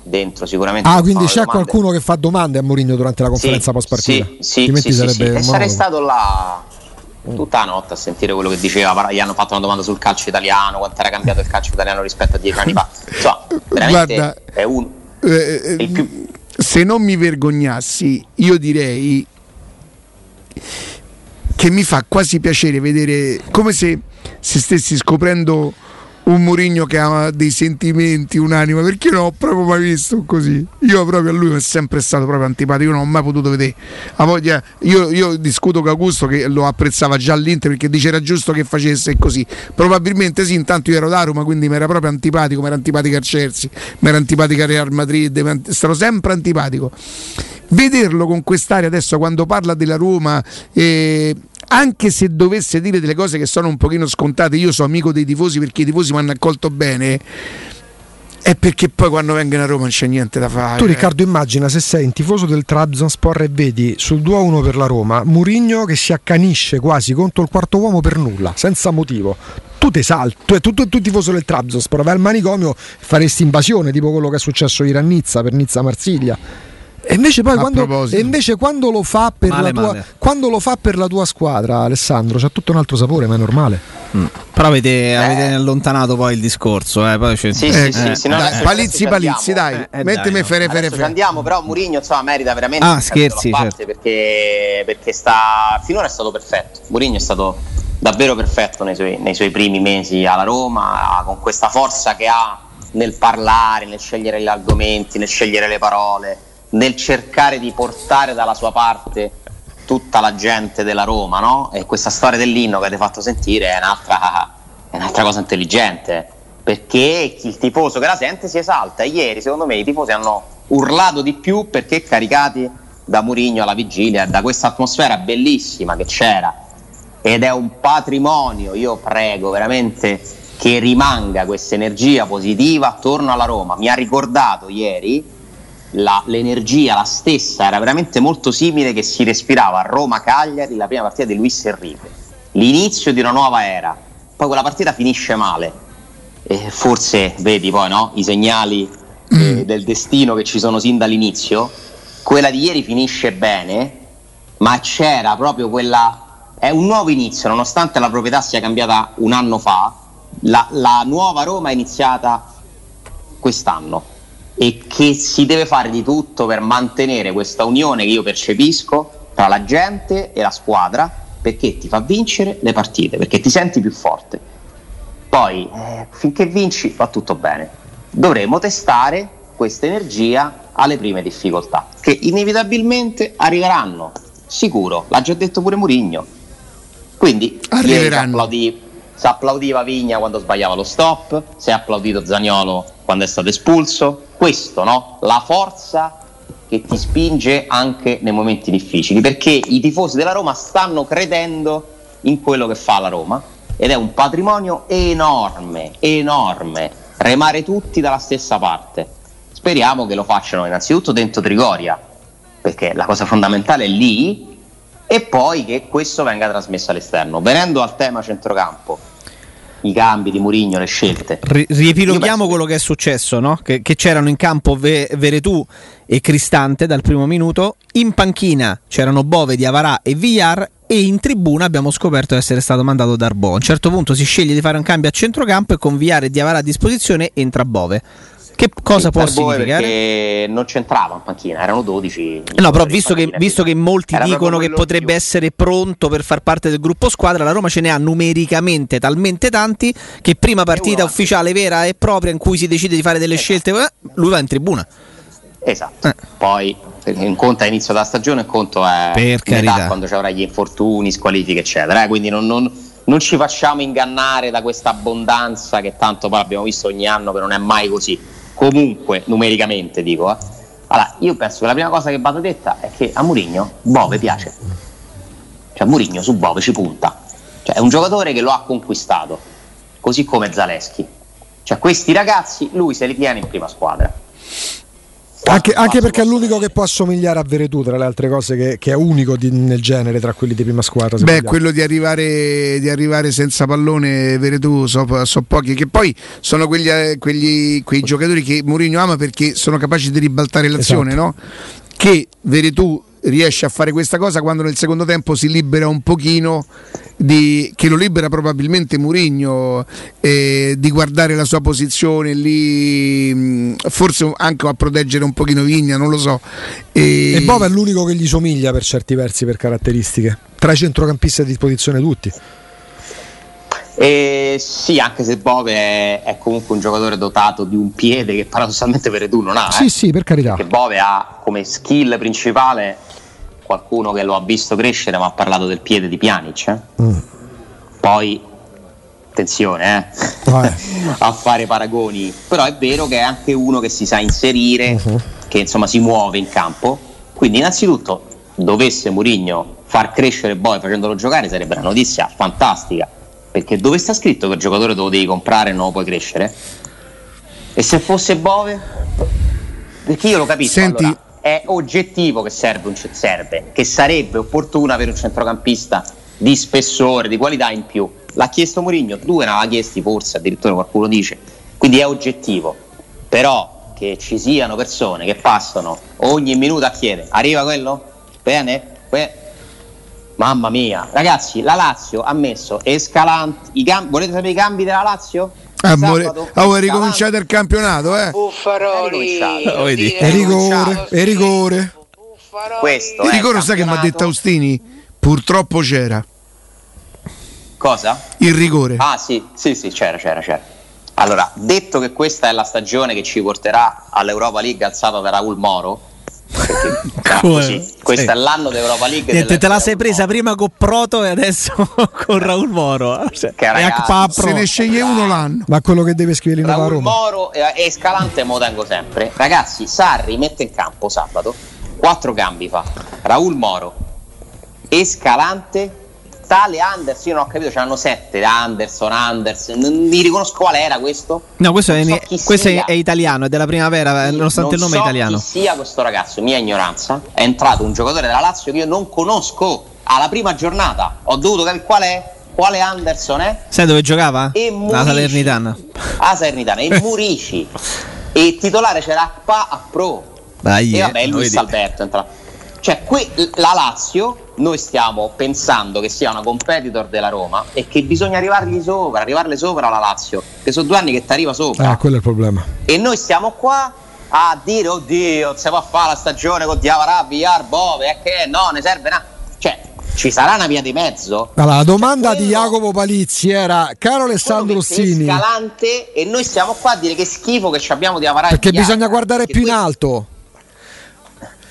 dentro sicuramente. Ah, quindi c'è domande. Qualcuno che fa domande a Mourinho durante la conferenza sì, post partita? Sì, sì, sì, sì, sì. E sarei stato là tutta la notte a sentire quello che diceva. Gli hanno fatto una domanda sul calcio italiano, quanto era cambiato il calcio italiano rispetto a dieci anni fa. Insomma, veramente Guarda, è un eh, il più... Se non mi vergognassi, io direi che mi fa quasi piacere vedere, come se, se stessi scoprendo un Mourinho che ha dei sentimenti, un'anima, perché io non ho proprio mai visto così. Io proprio a lui mi è sempre stato proprio antipatico, io non ho mai potuto vedere. A voglia, io, io discuto con Augusto che lo apprezzava già all'Inter perché dice era giusto che facesse così. Probabilmente sì, intanto io ero da Roma, quindi mi era proprio antipatico, mi era antipatico al Chelsea, mi era antipatico al Real Madrid, sarò sempre antipatico. Vederlo con quest'area adesso quando parla della Roma... Eh, anche se dovesse dire delle cose che sono un pochino scontate, io sono amico dei tifosi perché i tifosi mi hanno accolto bene, è perché poi quando vengono a Roma non c'è niente da fare. Tu Riccardo immagina se sei un tifoso del Trabzonspor e vedi sul due a uno per la Roma Mourinho che si accanisce quasi contro il quarto uomo per nulla, senza motivo. Tu ti salti, tu, tu, tu tifoso del Trabzonspor, vai al manicomio, faresti invasione, tipo quello che è successo ieri a Nizza, per Nizza Marsiglia. E invece poi quando, e invece quando lo fa per male, la tua male. Quando lo fa per la tua squadra, Alessandro, c'ha tutto un altro sapore, ma è normale. Mm. Però avete, avete allontanato poi il discorso, eh, poi c'è... Sì, eh, sì, eh. sì, dai, palizzi palizzi, dai. Eh, Mettimi fere fere fere. Andiamo, però Mourinho insomma merita veramente ah, scherzi, parte certo. perché perché sta finora è stato perfetto. Mourinho è stato davvero perfetto nei suoi nei suoi primi mesi alla Roma, con questa forza che ha nel parlare, nel scegliere gli argomenti, nel scegliere le parole, nel cercare di portare dalla sua parte tutta la gente della Roma, no? E questa storia dell'inno che avete fatto sentire è un'altra, è un'altra cosa intelligente, perché il tifoso che la sente si esalta. Ieri secondo me i tifosi hanno urlato di più perché caricati da Mourinho alla vigilia, da questa atmosfera bellissima che c'era, ed è un patrimonio. Io prego veramente che rimanga questa energia positiva attorno alla Roma. Mi ha ricordato ieri La, l'energia, la stessa, era veramente molto simile che si respirava a Roma-Cagliari, la prima partita di Luis Enrique, l'inizio di una nuova era. Poi quella partita finisce male e forse, vedi poi, no? I segnali eh, del destino che ci sono sin dall'inizio. Quella di ieri finisce bene, ma c'era proprio quella, è un nuovo inizio, nonostante la proprietà sia cambiata un anno fa, la, la nuova Roma è iniziata quest'anno, e che si deve fare di tutto per mantenere questa unione che io percepisco tra la gente e la squadra, perché ti fa vincere le partite, perché ti senti più forte. Poi eh, finché vinci va tutto bene. Dovremo testare questa energia alle prime difficoltà che inevitabilmente arriveranno, sicuro, l'ha già detto pure Mourinho. Quindi arriveranno. Si applaudiva Vigna quando sbagliava lo stop, si è applaudito Zaniolo quando è stato espulso. Questo, no? La forza che ti spinge anche nei momenti difficili, perché i tifosi della Roma stanno credendo in quello che fa la Roma, ed è un patrimonio enorme, enorme, remare tutti dalla stessa parte. Speriamo che lo facciano innanzitutto dentro Trigoria, perché la cosa fondamentale è lì, e poi che questo venga trasmesso all'esterno. Venendo al tema centrocampo, i cambi di Mourinho, le scelte, riepiloghiamo quello che è successo, no? Che, che c'erano in campo Ve, Veretout e Cristante dal primo minuto, in panchina c'erano Bove, Diawara e Villar, e in tribuna abbiamo scoperto di essere stato mandato Darbo. A un certo punto si sceglie di fare un cambio a centrocampo e con Villar e Diawara a disposizione entra Bove. Che cosa può significare? Perché non c'entrava in panchina, erano dodici. No, però visto che, visto che molti dicono che potrebbe più. essere pronto per far parte del gruppo squadra, la Roma ce ne ha numericamente talmente tanti che prima partita ufficiale vera e propria in cui si decide di fare delle esatto. scelte, lui va in tribuna. Esatto. Eh. Poi un conto è inizio della stagione, un conto è per carità quando ci avrà gli infortuni, squalifiche, eccetera. Eh? Quindi non... non Non ci facciamo ingannare da questa abbondanza che tanto poi abbiamo visto ogni anno, che non è mai così. Comunque, numericamente dico, eh. Allora, io penso che la prima cosa che vada detta è che a Mourinho Bove piace. Cioè Mourinho su Bove ci punta. Cioè è un giocatore che lo ha conquistato, così come Zalewski. Cioè questi ragazzi lui se li tiene in prima squadra. Anche, anche perché è l'unico che può assomigliare a Veretout, tra le altre cose, che, che è unico di, nel genere tra quelli di prima squadra. Beh, vogliamo. Quello di arrivare, di arrivare senza pallone, Veretout, so, so pochi, che poi sono quegli, quegli, quei giocatori che Mourinho ama perché sono capaci di ribaltare l'azione, esatto. No? Che Veretout riesce a fare questa cosa quando nel secondo tempo si libera un pochino di, che lo libera probabilmente Mourinho, eh, di guardare la sua posizione lì, forse anche a proteggere un pochino Vigna, non lo so, e, e Bove è l'unico che gli somiglia per certi versi, per caratteristiche, tra i centrocampisti a disposizione tutti. Eh, sì, anche se Bove è, è comunque un giocatore dotato di un piede che paradossalmente Veretout non ha. Sì, eh. sì, per carità. Perché Bove ha come skill principale qualcuno che lo ha visto crescere, ma ha parlato del piede di Pjanic. Eh? Mm. Poi, attenzione eh, ah, eh. a fare paragoni, però è vero che è anche uno che si sa inserire, uh-huh. che insomma si muove in campo. Quindi innanzitutto, dovesse Mourinho far crescere Bove facendolo giocare, sarebbe una notizia fantastica. Perché dove sta scritto che il giocatore te lo devi comprare e non lo puoi crescere? E se fosse Bove? Perché io lo capisco. Senti, allora, è oggettivo che serve, un c- serve, che sarebbe opportuno avere un centrocampista di spessore, di qualità in più. L'ha chiesto Mourinho, due ne l'ha chiesti forse, addirittura qualcuno dice. Quindi è oggettivo. Però che ci siano persone che passano ogni minuto a chiedere, arriva quello? Bene? Que- Mamma mia, ragazzi, la Lazio ha messo Escalante. I cambi, volete sapere i cambi della Lazio? Eh, Sabato, oh, è ricominciato il campionato, eh? Buffaroli, oh, vedi. È rigore, è rigore. Buffaroli. Questo il rigore, sai che mi ha detto Austini? Purtroppo c'era. Cosa? Il rigore. Ah, sì, sì, sì, c'era, c'era, c'era. Allora, detto che questa è la stagione che ci porterà all'Europa League alzata da Raul Moro. Perché, così, questo eh. è l'anno d'Europa League, te, te, te la sei presa prima con Proto e adesso con Raul Moro, cioè, che ragazzi, se ne sceglie uno l'anno, ma quello che deve scrivere in Raul Roma. Moro e, e Scalante me lo tengo sempre, ragazzi. Sarri mette in campo sabato quattro cambi, fa Raul Moro e Scalante, tale Anders, io non ho capito, c'hanno sette, Anderson, Anders, non mi riconosco qual era questo. No, questo, è, so questo è, è italiano, è della primavera, sì, nonostante non il nome so è italiano. Non so chi sia questo ragazzo, mia ignoranza, è entrato un giocatore della Lazio che io non conosco, alla prima giornata, ho dovuto capire qual è, quale Anderson è. Sai dove giocava? E Muriqi, la Salernitana. Ah, Salernitana, e Muriqi, e titolare c'era Akpa a Pro, dai, e vabbè, eh, Luis Alberto è entrato. Cioè qui la Lazio, noi stiamo pensando che sia una competitor della Roma e che bisogna arrivargli sopra, arrivarle sopra la Lazio, che sono due anni che ti arriva sopra. Ah, quello è il problema. E noi stiamo qua a dire, oddio, se va a fare la stagione con Diawara, Villar, Bove, eh, che no, ne serve una... Cioè, ci sarà una via di mezzo? Allora, la domanda, cioè, quello... di Jacopo Palizzi era, caro Alessandro Ossini, Scalante, e noi stiamo qua a dire che schifo che ci abbiamo Diawara, perché Villar, bisogna guardare più in alto.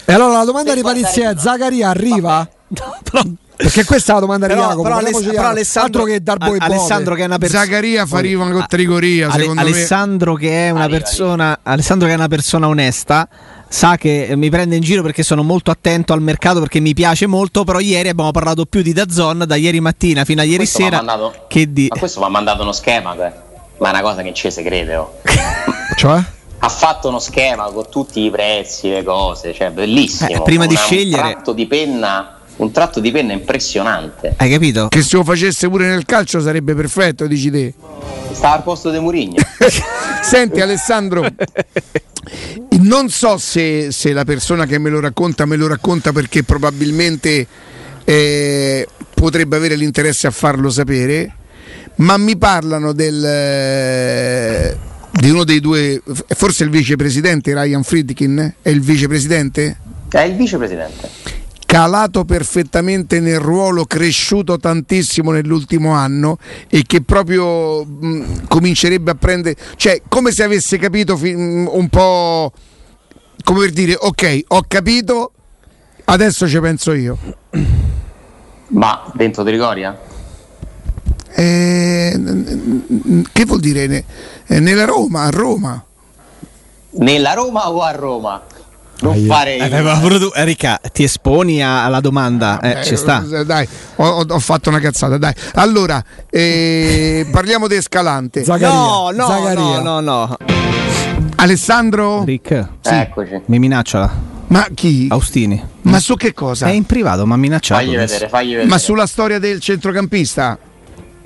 E allora la domanda di Palizzi è, Zagaria arriva? No, però, perché questa è la domanda di Jacopo. Però, però, però, però Alessandro, che è Alessandro che è una persona, Zagaria fa arriva con Trigoria, Ale- secondo Alessandro me. Che è una arriva, persona, arriva. Alessandro che è una persona onesta, sa che mi prende in giro perché sono molto attento al mercato, perché mi piace molto, però ieri abbiamo parlato più di D A Z N, da ieri mattina fino a ieri questo sera mandato, che di... Ma questo mi ha mandato uno schema, beh. Ma è una cosa che in cese crede, oh. Cioè? Ha fatto uno schema con tutti i prezzi, le cose, cioè bellissimo, eh, prima una, di scegliere un tratto di penna, un tratto di penna impressionante. Hai capito? Che se lo facesse pure nel calcio sarebbe perfetto, dici te. Stava al posto di Mourinho. Senti Alessandro, non so se, se la persona che me lo racconta me lo racconta perché probabilmente eh, potrebbe avere l'interesse a farlo sapere, ma mi parlano del... Eh, di uno dei due, forse il vicepresidente Ryan Friedkin, è il vicepresidente? È il vicepresidente. Calato perfettamente nel ruolo, cresciuto tantissimo nell'ultimo anno e che proprio mh, comincerebbe a prendere, cioè come se avesse capito mh, un po', come per dire, ok, ho capito, adesso ci penso io. Ma dentro Trigoria? Eh, che vuol dire eh, nella Roma, a Roma? Nella Roma o a Roma? Non ah, fare eh, eh, eh, Ricca, ti esponi alla domanda, eh, eh, ci sta. Dai, ho, ho fatto una cazzata, dai. Allora, eh, parliamo di Escalante. Zagaria. No, no, Zagaria. no, no, no. Alessandro? Rick, sì. Eccoci. Mi minaccia. Ma chi? Austini. Ma su che cosa? È in privato, ma minacciato. Fagli vedere, fagli vedere. Ma sulla storia del centrocampista?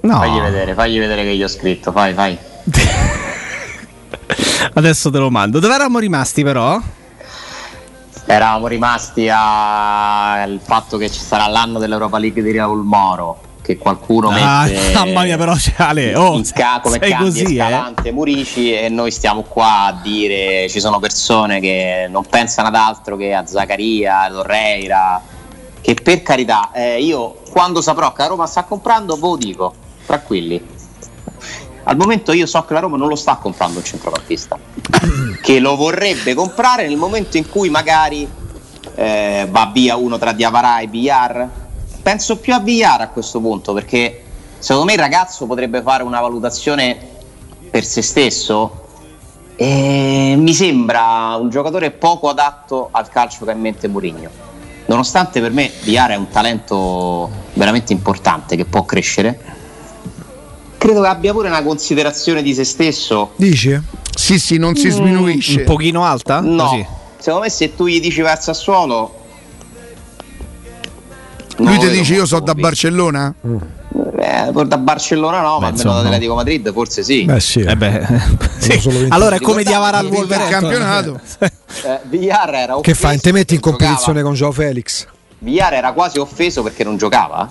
No. Fagli vedere, fagli vedere che gli ho scritto. Fai, fai. Adesso te lo mando. Dove eravamo rimasti però? Eravamo rimasti al fatto che ci sarà l'anno dell'Europa League di Raul Moro. Che qualcuno ah, mette mamma mia però c'è Ale oh, in ca- come cambia Escalante, eh? Muriqi, e noi stiamo qua a dire ci sono persone che non pensano ad altro che a Zaccaria, Torreira, che per carità eh, io quando saprò che la Roma sta comprando ve lo dico, tranquilli. Al momento io so che la Roma non lo sta comprando un centrocampista che lo vorrebbe comprare nel momento in cui magari eh, va via uno tra Diawara e Villar. Penso più a Villar a questo punto, perché secondo me il ragazzo potrebbe fare una valutazione per se stesso e mi sembra un giocatore poco adatto al calcio che ha in mente Mourinho, nonostante per me Villar è un talento veramente importante che può crescere. Credo che abbia pure una considerazione di se stesso. Dice? Sì sì, non si mm, sminuisce. Un pochino alta? No, così. Secondo me se tu gli dici verso al suolo lui ti dice io sono da Barcellona? Eh, da Barcellona no, beh, ma almeno da Atletico Madrid forse sì. Beh, sì, eh. Eh beh. sì. Allora è come Diawara al Wolverhampton. Villar era che fa? Te metti in competizione con Joao Felix? Villar era quasi offeso perché non giocava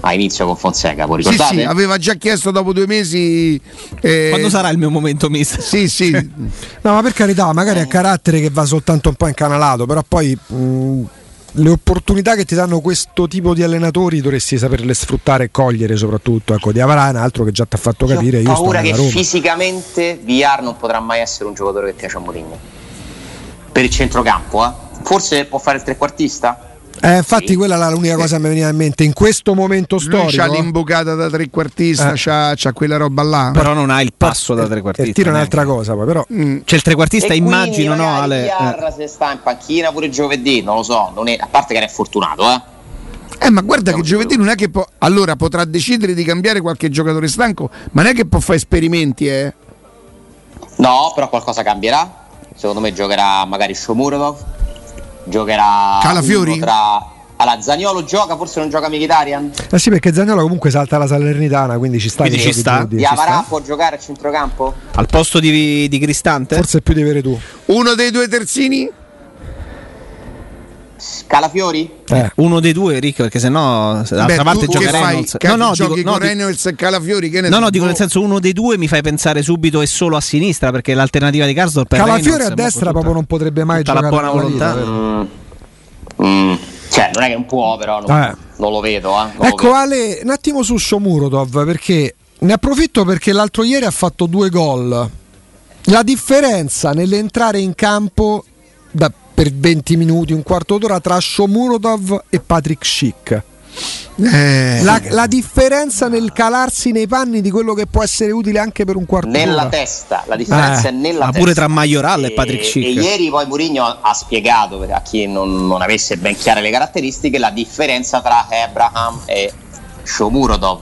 a inizio con Fonseca, voi ricordate? Sì, sì, aveva già chiesto dopo due mesi eh... quando sarà il mio momento misto. Sì, sì. No, ma per carità, magari ha carattere che va soltanto un po' incanalato, però poi... Mh, le opportunità che ti danno questo tipo di allenatori dovresti saperle sfruttare e cogliere, soprattutto ecco Diawara, un altro che già ti ha fatto capire. Io ho paura io che fisicamente Villar non potrà mai essere un giocatore che piace a Mourinho per il centrocampo, eh? Forse può fare il trequartista. Eh, infatti sì. Quella è l'unica cosa che mi veniva in mente in questo momento storico. C'ha l'imbucata da trequartista, eh. c'ha, c'ha quella roba là. Però non ha il passo da trequartista. E tira un'altra cosa poi però. Mm. C'è il trequartista e immagino, no Ale? Chiara eh. se sta in panchina pure giovedì, non lo so, non è, a parte che era fortunato, eh. Eh ma guarda che giovedì non è che può, allora potrà decidere di cambiare qualche giocatore stanco, ma non è che può fare esperimenti, eh. No, però qualcosa cambierà. Secondo me giocherà magari Shomurodov. Giocherà Calafiori tra alla Zaniolo gioca, forse non gioca Mkhitaryan. Eh sì, perché Zaniolo comunque salta la Salernitana, quindi ci sta. Quindi ci sta. Diawara può giocare a centrocampo? Al posto di, di Cristante? Forse più di Veretout. Uno dei due terzini? Calafiori? Eh. Uno dei due, Ricco, perché sennò l'altra parte gioca Reynolds. No, no, giochi dico, con no, Reynolds e Calafiori. Che ne no, no, dico nel senso uno dei due mi fai pensare subito e solo a sinistra, perché l'alternativa di Karsdorp è Calafiori Reynolds, a destra tutta, proprio non potrebbe mai giocare. La buona volontà. Vita, mm. Cioè, non è che non può, però non, eh. non lo vedo. Eh, non ecco lo vedo. Ale, un attimo su Shomurodov, perché ne approfitto perché l'altro ieri ha fatto due gol. La differenza nell'entrare in campo da per venti minuti, un quarto d'ora tra Shomurodov e Patrick Schick. Eh. La, la differenza nel calarsi nei panni di quello che può essere utile anche per un quarto nella d'ora. Nella testa, la differenza eh. è nella ma testa. Ma pure tra Majoral e, e Patrick Schick. E ieri poi Mourinho ha, ha spiegato, a chi non, non avesse ben chiare le caratteristiche, la differenza tra Abraham e Shomurodov.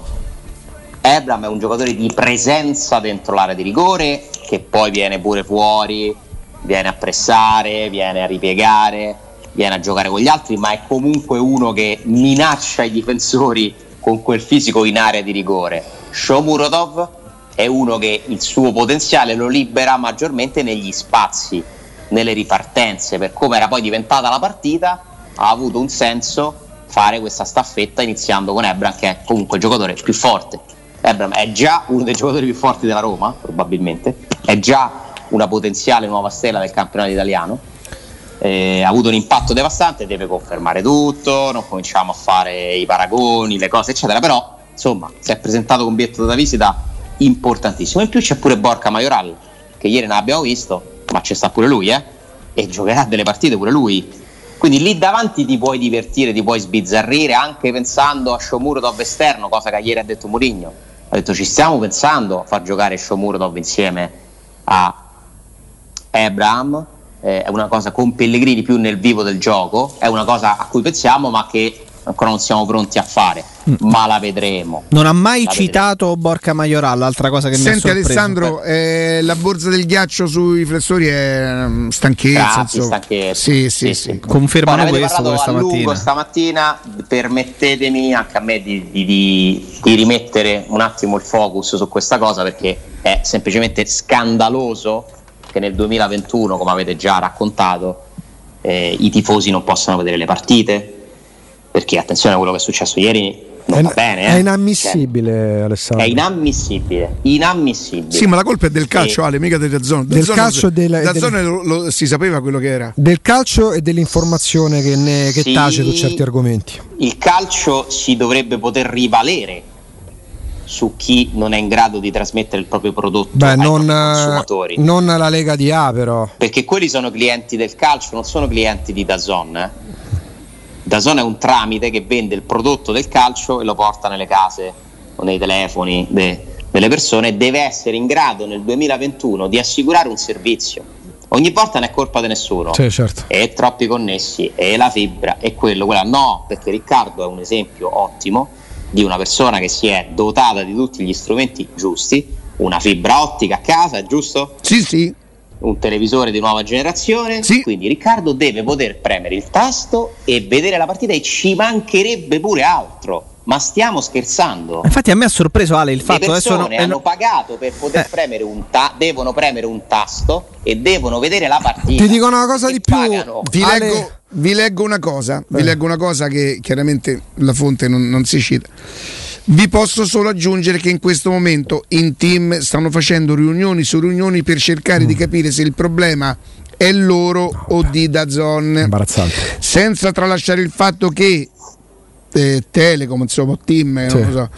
Abraham è un giocatore di presenza dentro l'area di rigore, che poi viene pure fuori, viene a pressare, viene a ripiegare, viene a giocare con gli altri, ma è comunque uno che minaccia i difensori con quel fisico in area di rigore. Shomurodov è uno che il suo potenziale lo libera maggiormente negli spazi, nelle ripartenze. Per come era poi diventata la partita, ha avuto un senso fare questa staffetta iniziando con Abraham, che è comunque il giocatore più forte. Abraham è già uno dei giocatori più forti della Roma, probabilmente, è già una potenziale nuova stella del campionato italiano, eh, ha avuto un impatto devastante, deve confermare tutto, non cominciamo a fare i paragoni, le cose eccetera, però insomma si è presentato con un biglietto da visita importantissimo. In più c'è pure Borca Majoral, che ieri non abbiamo visto, ma c'è sta pure lui, eh, e giocherà delle partite pure lui, quindi lì davanti ti puoi divertire, ti puoi sbizzarrire anche pensando a Shomurodov esterno, cosa che ieri ha detto Mourinho, ha detto ci stiamo pensando a far giocare Shomurodov insieme a Abraham, eh, è una cosa con Pellegrini più nel vivo del gioco, è una cosa a cui pensiamo ma che ancora non siamo pronti a fare, mm. ma la vedremo. Non ha mai la citato vedremo. Borca Maioral, l'altra cosa che Senti mi ha sorpreso. Alessandro, eh, la borsa del ghiaccio sui riflessori è um, stanchezza, Grazie, stanchezza. Sì, sì, sì, sì. Confermano questo questa mattina. stamattina. Permettetemi anche a me di, di, di, di rimettere un attimo il focus su questa cosa, perché è semplicemente scandaloso che nel duemilaventuno, come avete già raccontato, eh, i tifosi non possano vedere le partite, perché attenzione a quello che è successo ieri, non è, va bene, eh. È inammissibile, cioè, Alessandro. È inammissibile, inammissibile. Sì, ma la colpa è del calcio, e... Ale, mica del DAZN. Del, del calcio della, del DAZN lo, lo, si sapeva quello che era. Del calcio e dell'informazione che, ne, che sì, tace su certi argomenti. Il calcio si dovrebbe poter rivalere su chi non è in grado di trasmettere il proprio prodotto. Beh, ai non, consumatori. Non la Lega di A, però. Perché quelli sono clienti del calcio, non sono clienti di DAZN, eh. DAZN è un tramite che vende il prodotto del calcio e lo porta nelle case o nei telefoni de, delle persone. Deve essere in grado nel duemilaventuno di assicurare un servizio. Ogni volta non è colpa di nessuno, sì, certo. E troppi connessi, e la fibra, e quello, quella. No, perché Riccardo è un esempio ottimo di una persona che si è dotata di tutti gli strumenti giusti. Una fibra ottica a casa, giusto? Sì, sì. Un televisore di nuova generazione, sì. Quindi Riccardo deve poter premere il tasto e vedere la partita, e ci mancherebbe pure altro, ma stiamo scherzando. Infatti a me ha sorpreso, Ale, il fatto che le persone adesso non, hanno no... pagato per poter eh. premere un ta- devono premere un tasto e devono vedere la partita. Ti dico una cosa di più, vi, Ale... leggo, vi leggo una cosa Beh. vi leggo una cosa che chiaramente la fonte non, non si cita. Vi posso solo aggiungere che in questo momento in team stanno facendo riunioni su riunioni per cercare mm. di capire se il problema è loro oh, o beh. di DAZN. Imbarazzante. Senza tralasciare il fatto che eh, Telecom, insomma, team, sì. non lo so,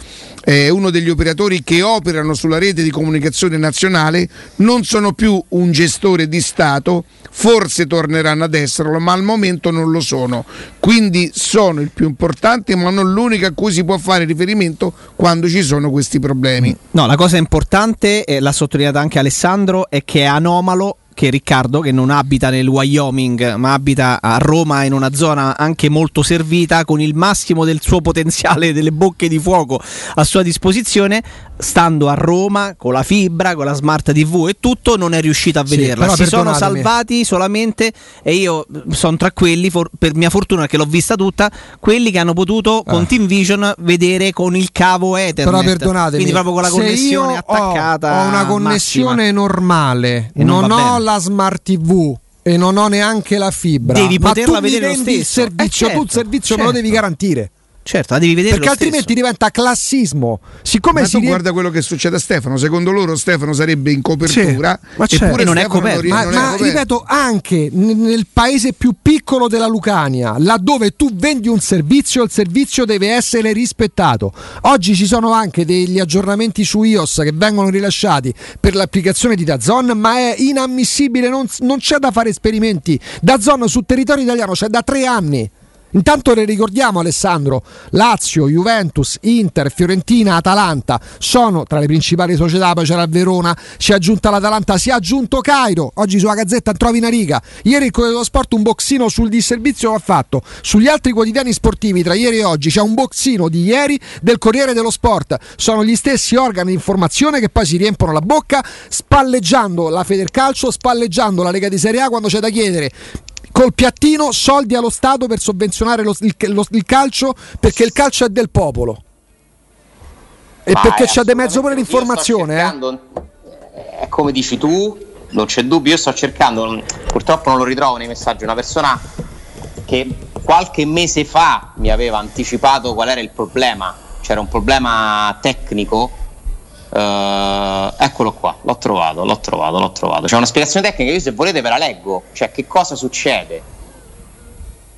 è uno degli operatori che operano sulla rete di comunicazione nazionale, non sono più un gestore di Stato, forse torneranno ad esserlo, ma al momento non lo sono. Quindi sono il più importante, ma non l'unico a cui si può fare riferimento quando ci sono questi problemi. No, la cosa importante, e l'ha sottolineata anche Alessandro, è che è anomalo che Riccardo, che non abita nel Wyoming ma abita a Roma in una zona anche molto servita, con il massimo del suo potenziale delle bocche di fuoco a sua disposizione, stando a Roma con la fibra, con la smart tv e tutto, non è riuscito a sì, vederla. Si sono salvati solamente, e io sono tra quelli, for- per mia fortuna che l'ho vista tutta, quelli che hanno potuto ah. con TIMVision vedere con il cavo Ethernet. Però perdonatemi, quindi proprio con la connessione attaccata, ho una connessione massima, normale, e non, non ho la smart tv e non ho neanche la fibra, devi ma poterla tu vedere lo stesso. Il servizio, eh certo, tu il servizio certo. me lo devi garantire. Certo, la devi vedere, perché altrimenti stesso. diventa classismo. Siccome ma si tu rie- guarda quello che succede a Stefano, secondo loro Stefano sarebbe in copertura, sì, ma eppure non è coperto. Non, ma, non ma, è coperto. Ma ripeto, anche nel paese più piccolo della Lucania, laddove tu vendi un servizio, il servizio deve essere rispettato. Oggi ci sono anche degli aggiornamenti su iOS che vengono rilasciati per l'applicazione di DAZN, ma è inammissibile, non, non c'è da fare esperimenti. DAZN sul territorio italiano c'è da tre anni. Intanto le ricordiamo, Alessandro, Lazio, Juventus, Inter, Fiorentina, Atalanta sono tra le principali società. Poi c'era Verona, si è aggiunta l'Atalanta, si è aggiunto Cairo. Oggi sulla Gazzetta trovi una riga. Ieri il Corriere dello Sport un boxino sul disservizio l'ha fatto. Sugli altri quotidiani sportivi tra ieri e oggi c'è un boxino di ieri del Corriere dello Sport. Sono gli stessi organi di informazione che poi si riempiono la bocca spalleggiando la Federcalcio, spalleggiando la Lega di Serie A, quando c'è da chiedere col piattino soldi allo Stato per sovvenzionare lo, il, lo, il calcio, perché il calcio è del popolo. E ma perché c'è di mezzo pure l'informazione. Cercando, eh. È come dici tu, non c'è dubbio. Io sto cercando, purtroppo non lo ritrovo nei messaggi, una persona che qualche mese fa mi aveva anticipato qual era il problema. C'era un problema tecnico. Uh, eccolo qua, l'ho trovato, l'ho trovato, l'ho trovato. C'è una spiegazione tecnica, io se volete ve la leggo. Cioè, che cosa succede?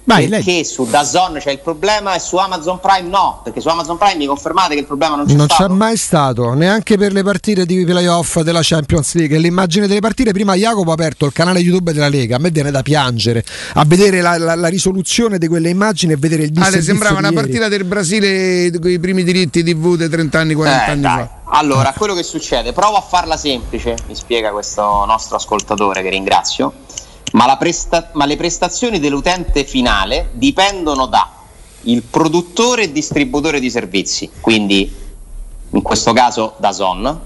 Vai, perché leggi. Su DAZN c'è il problema e su Amazon Prime no? Perché su Amazon Prime mi confermate che il problema non c'è non stato? Non c'è mai stato, neanche per le partite di playoff della Champions League. L'immagine delle partite, prima Jacopo ha aperto il canale YouTube della Lega, a me viene da piangere a vedere la, la, la risoluzione di quelle immagini e vedere il disegno. Ale, sembrava una partita del Brasile con i primi diritti tivù di trenta anni, quaranta eh, anni dai. fa. Allora, quello che succede, provo a farla semplice, mi spiega questo nostro ascoltatore che ringrazio, ma, la presta- ma le prestazioni dell'utente finale dipendono da il produttore e distributore di servizi, quindi in questo caso D A Z N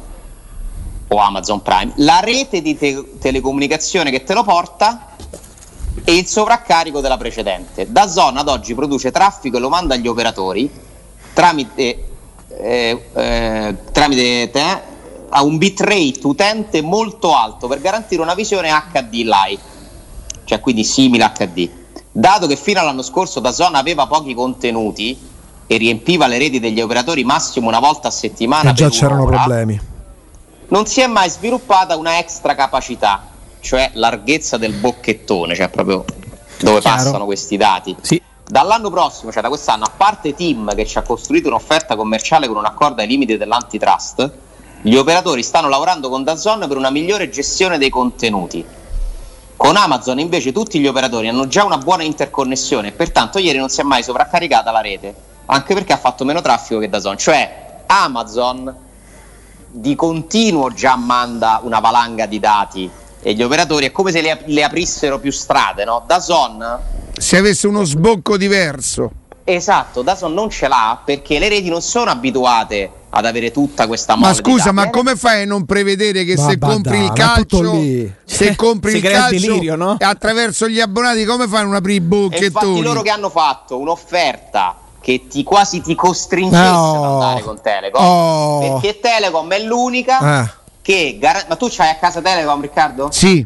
o Amazon Prime, la rete di te- telecomunicazione che te lo porta e il sovraccarico della precedente. D A Z N ad oggi produce traffico e lo manda agli operatori tramite, eh, eh, tramite eh, a un bitrate utente molto alto per garantire una visione H D live, cioè quindi simile H D. Dato che fino all'anno scorso D A Z N aveva pochi contenuti e riempiva le reti degli operatori massimo una volta a settimana, e già c'erano ora, problemi. Non si è mai sviluppata una extra capacità, cioè larghezza del bocchettone, cioè proprio dove Chiaro. Passano questi dati. Sì. Dall'anno prossimo, cioè da quest'anno, a parte TIM che ci ha costruito un'offerta commerciale con un accordo ai limiti dell'antitrust, gli operatori stanno lavorando con D A Z N per una migliore gestione dei contenuti. Con Amazon invece tutti gli operatori hanno già una buona interconnessione, pertanto ieri non si è mai sovraccaricata la rete, anche perché ha fatto meno traffico che D A Z N. Cioè Amazon di continuo già manda una valanga di dati e gli operatori è come se le, le aprissero più strade, no? D A Z N, se avesse uno sbocco diverso. Esatto, D A Z N non ce l'ha perché le reti non sono abituate ad avere tutta questa mole. Ma scusa, ma come fai a non prevedere che Vabbè, se compri da, il calcio, se compri il calcio delirio, no? Attraverso gli abbonati, come fanno a aprire i bocchettoni? Infatti loro che hanno fatto un'offerta che ti quasi ti costringesse oh. ad andare con Telecom, oh. perché Telecom è l'unica eh. che gar- ma tu c'hai a casa Telecom, Riccardo? Sì.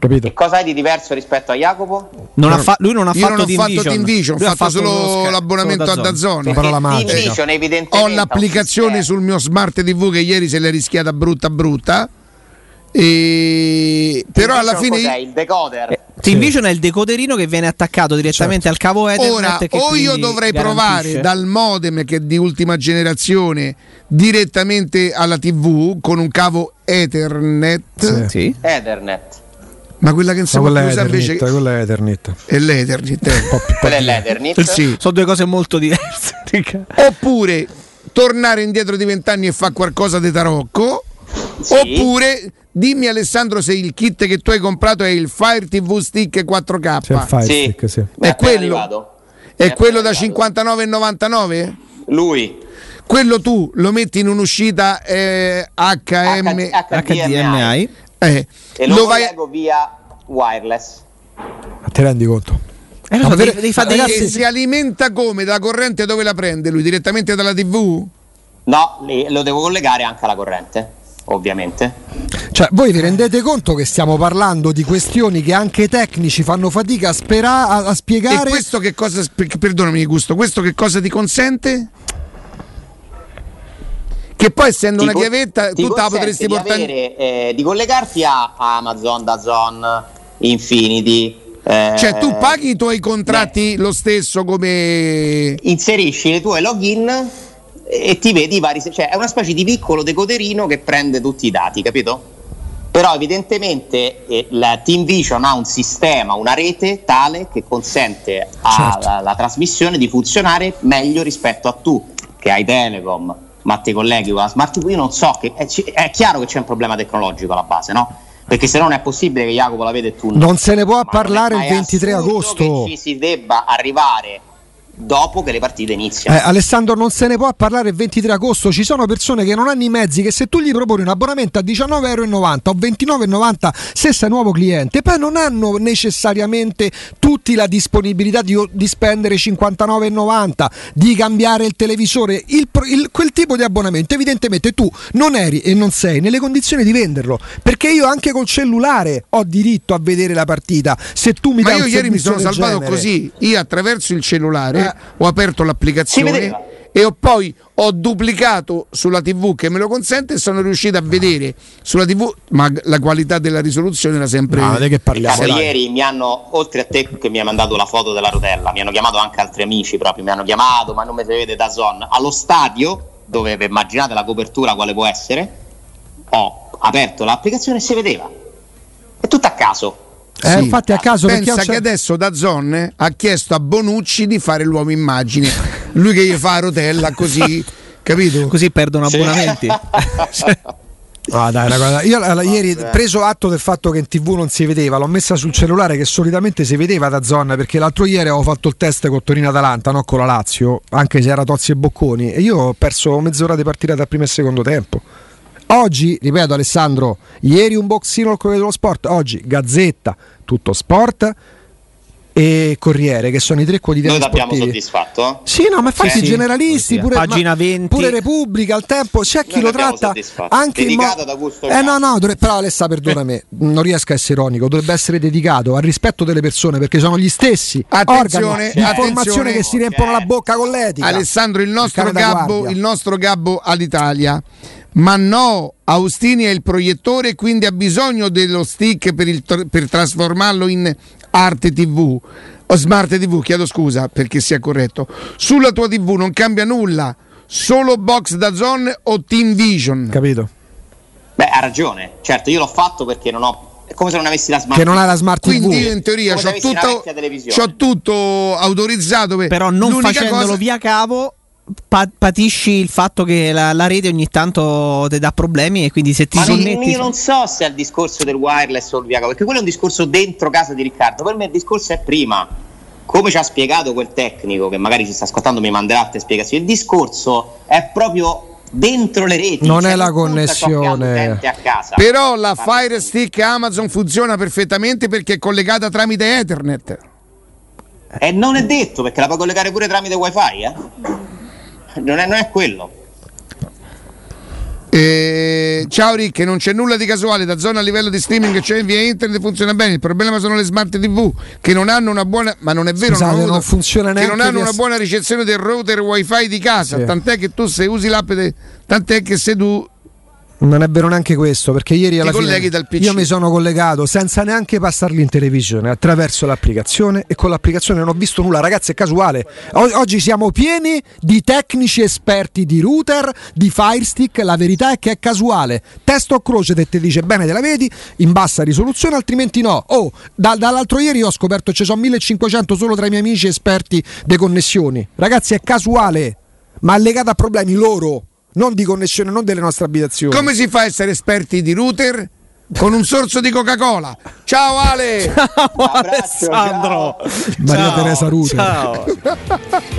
Capito. Che cosa hai di diverso rispetto a Jacopo? Non ha fa- lui non ha Io fatto TIMVision, ho fatto, fatto solo sc- l'abbonamento solo DAZN. a DAZN. TIMVision evidentemente ho l'applicazione sul mio smart T V che ieri se l'è rischiata brutta brutta. E... però alla fine cos'è? Il decoder. Eh, TIMVision sì. è il decoderino che viene attaccato direttamente certo. al cavo Ethernet. Ora che o io dovrei garantisce. provare dal modem che è di ultima generazione direttamente alla T V con un cavo Ethernet. Sì. Sì. Ethernet. Ma quella che insomma quella usa invece che... quella è Ethernet. E l'Ethernet è un po' più quella è l'Ethernet. Sì. Sono due cose molto diverse. Oppure tornare indietro di vent'anni e fa qualcosa di tarocco. Sì. Oppure dimmi Alessandro se il kit che tu hai comprato è il Fire T V Stick quattro K. C'è il Fire sì. Stick, sì. È, è quello. È, è quello da cinquantanove e novantanove? Lui. Quello tu lo metti in un'uscita eh, H M... H D M I. Eh, e lo collego vai... via wireless. Ma te rendi conto? Eh, no, devi, devi fare ragazzi, ragazzi. Si alimenta come? Dalla corrente dove la prende lui? Direttamente dalla T V? No, lo devo collegare anche alla corrente, ovviamente. Cioè, voi vi rendete conto che stiamo parlando di questioni che anche i tecnici fanno fatica a, spera- a, a spiegare? E questo che cosa? Perdonami, Augusto, questo che cosa ti consente? Che poi essendo una chiavetta tu la potresti portare avere, eh, di collegarti a Amazon, D A Z N, Infinity eh, cioè tu paghi i tuoi contratti beh, lo stesso come inserisci le tue login e ti vedi i vari, cioè è una specie di piccolo decoderino che prende tutti i dati, capito? Però evidentemente eh, la TIMVision ha un sistema, una rete tale che consente alla trasmissione di funzionare meglio rispetto a tu che hai Telecom ma te colleghi con la Smart T V. Io non so che è, è chiaro che c'è un problema tecnologico alla base, no? Perché se no non è possibile che Jacopo la vede tu. Non se ne può parlare il ventitré agosto. Che ci si debba arrivare dopo che le partite iniziano. Eh, Alessandro, non se ne può parlare il ventitré agosto. Ci sono persone che non hanno i mezzi, che se tu gli proponi un abbonamento a diciannove e novanta euro o ventinove e novanta se sei nuovo cliente, poi non hanno necessariamente tutti la disponibilità di, di spendere cinquantanove e novanta, di cambiare il televisore, il, il, quel tipo di abbonamento. Evidentemente tu non eri e non sei nelle condizioni di venderlo, perché io anche col cellulare ho diritto a vedere la partita. Se tu mi Ma dai io ieri mi sono salvato genere, così, io attraverso il cellulare ho aperto l'applicazione e ho poi ho duplicato sulla T V che me lo consente e sono riuscito a vedere sulla T V, ma la qualità della risoluzione era sempre no, che parliamo, ieri mi hanno, oltre a te che mi hai mandato la foto della rotella, mi hanno chiamato anche altri amici, proprio mi hanno chiamato ma non mi vedete D A Z N allo stadio, dove immaginate la copertura quale può essere, ho aperto l'applicazione e si vedeva, è tutto a caso. Eh, sì. Infatti a caso pensa che adesso D A Z N ha chiesto a Bonucci di fare l'uomo immagine, lui che gli fa a rotella così, capito? Così perdono abbonamenti. Sì. Ah, dai, ragazzi, io allora, ieri, preso atto del fatto che in TV non si vedeva, l'ho messa sul cellulare che solitamente si vedeva D A Z N, perché l'altro ieri avevo fatto il test con Torino-Atalanta, no, con la Lazio, anche se era Tozzi e Bocconi, e io ho perso mezz'ora di partita dal primo e secondo tempo. Oggi, ripeto Alessandro, ieri un boxino al Corriere dello Sport, oggi Gazzetta, Tutto Sport e Corriere, che sono i tre quotidiani sportivi. Noi l'abbiamo soddisfatto? Sì, no, ma infatti sì, generalisti, pure, Pagina venti, pure Repubblica, Il Tempo, c'è chi lo tratta anche dedicato mo- ad Augusto. Eh no, no, dovrebbe, però Alessa, perdonami, non riesco a essere ironico, dovrebbe essere dedicato al rispetto delle persone, perché sono gli stessi organi di informazione che si riempiono la bocca con l'etica. Alessandro, il nostro il gabbo, il nostro gabbo all'Italia. Ma no, Austini è il proiettore, quindi ha bisogno dello stick per, il, per trasformarlo in Arte tivù o Smart tivù, chiedo scusa perché sia corretto. Sulla tua tivù non cambia nulla, solo box D A Z N o TIMVision. Capito? Beh, ha ragione, certo, io l'ho fatto perché non ho... È come se non avessi la smart che non ha la smart tivù. Quindi io in teoria c'ho tutto, c'ho tutto autorizzato per... Però non l'unica facendolo cosa... via cavo... patisci il fatto che la, la rete ogni tanto ti dà problemi e quindi se ti ma connetti io non so se è il discorso del wireless o il via cavo, perché quello è un discorso dentro casa di Riccardo, per me il discorso è prima, come ci ha spiegato quel tecnico che magari ci sta ascoltando, mi manderà altre spiegazioni, il discorso è proprio dentro le reti, non cioè è la connessione a casa. Però la Fire Stick Amazon funziona perfettamente perché è collegata tramite Ethernet e eh, non è detto perché la puoi collegare pure tramite wifi, eh Non è, non è quello. Eh, ciao Rick, non c'è nulla di casuale, D A Z N a livello di streaming c'è, cioè via internet funziona bene, il problema sono le smart tivù che non hanno una buona, ma non è vero, Scusate, non, non funziona che non hanno una buona ricezione del router wifi di casa, sì. Tant'è che tu se usi l'app de, tant'è che se tu non è vero neanche questo, perché ieri alla fine dal P C. Io mi sono collegato senza neanche passarli in televisione attraverso l'applicazione e con l'applicazione non ho visto nulla, ragazzi, è casuale. O- oggi siamo pieni di tecnici esperti di router, di firestick, la verità è che è casuale. Testo a croce te, te dice bene, te la vedi in bassa risoluzione, altrimenti no. Oh, da- dall'altro ieri ho scoperto ci sono millecinquecento solo tra i miei amici esperti di connessioni. Ragazzi, è casuale, ma è legato a problemi loro. Non di connessione, non delle nostre abitazioni. Come si fa a essere esperti di router? Con un sorso di Coca-Cola. Ciao Ale. Ciao Alessandro. Ciao. Maria Teresa Router. Ciao.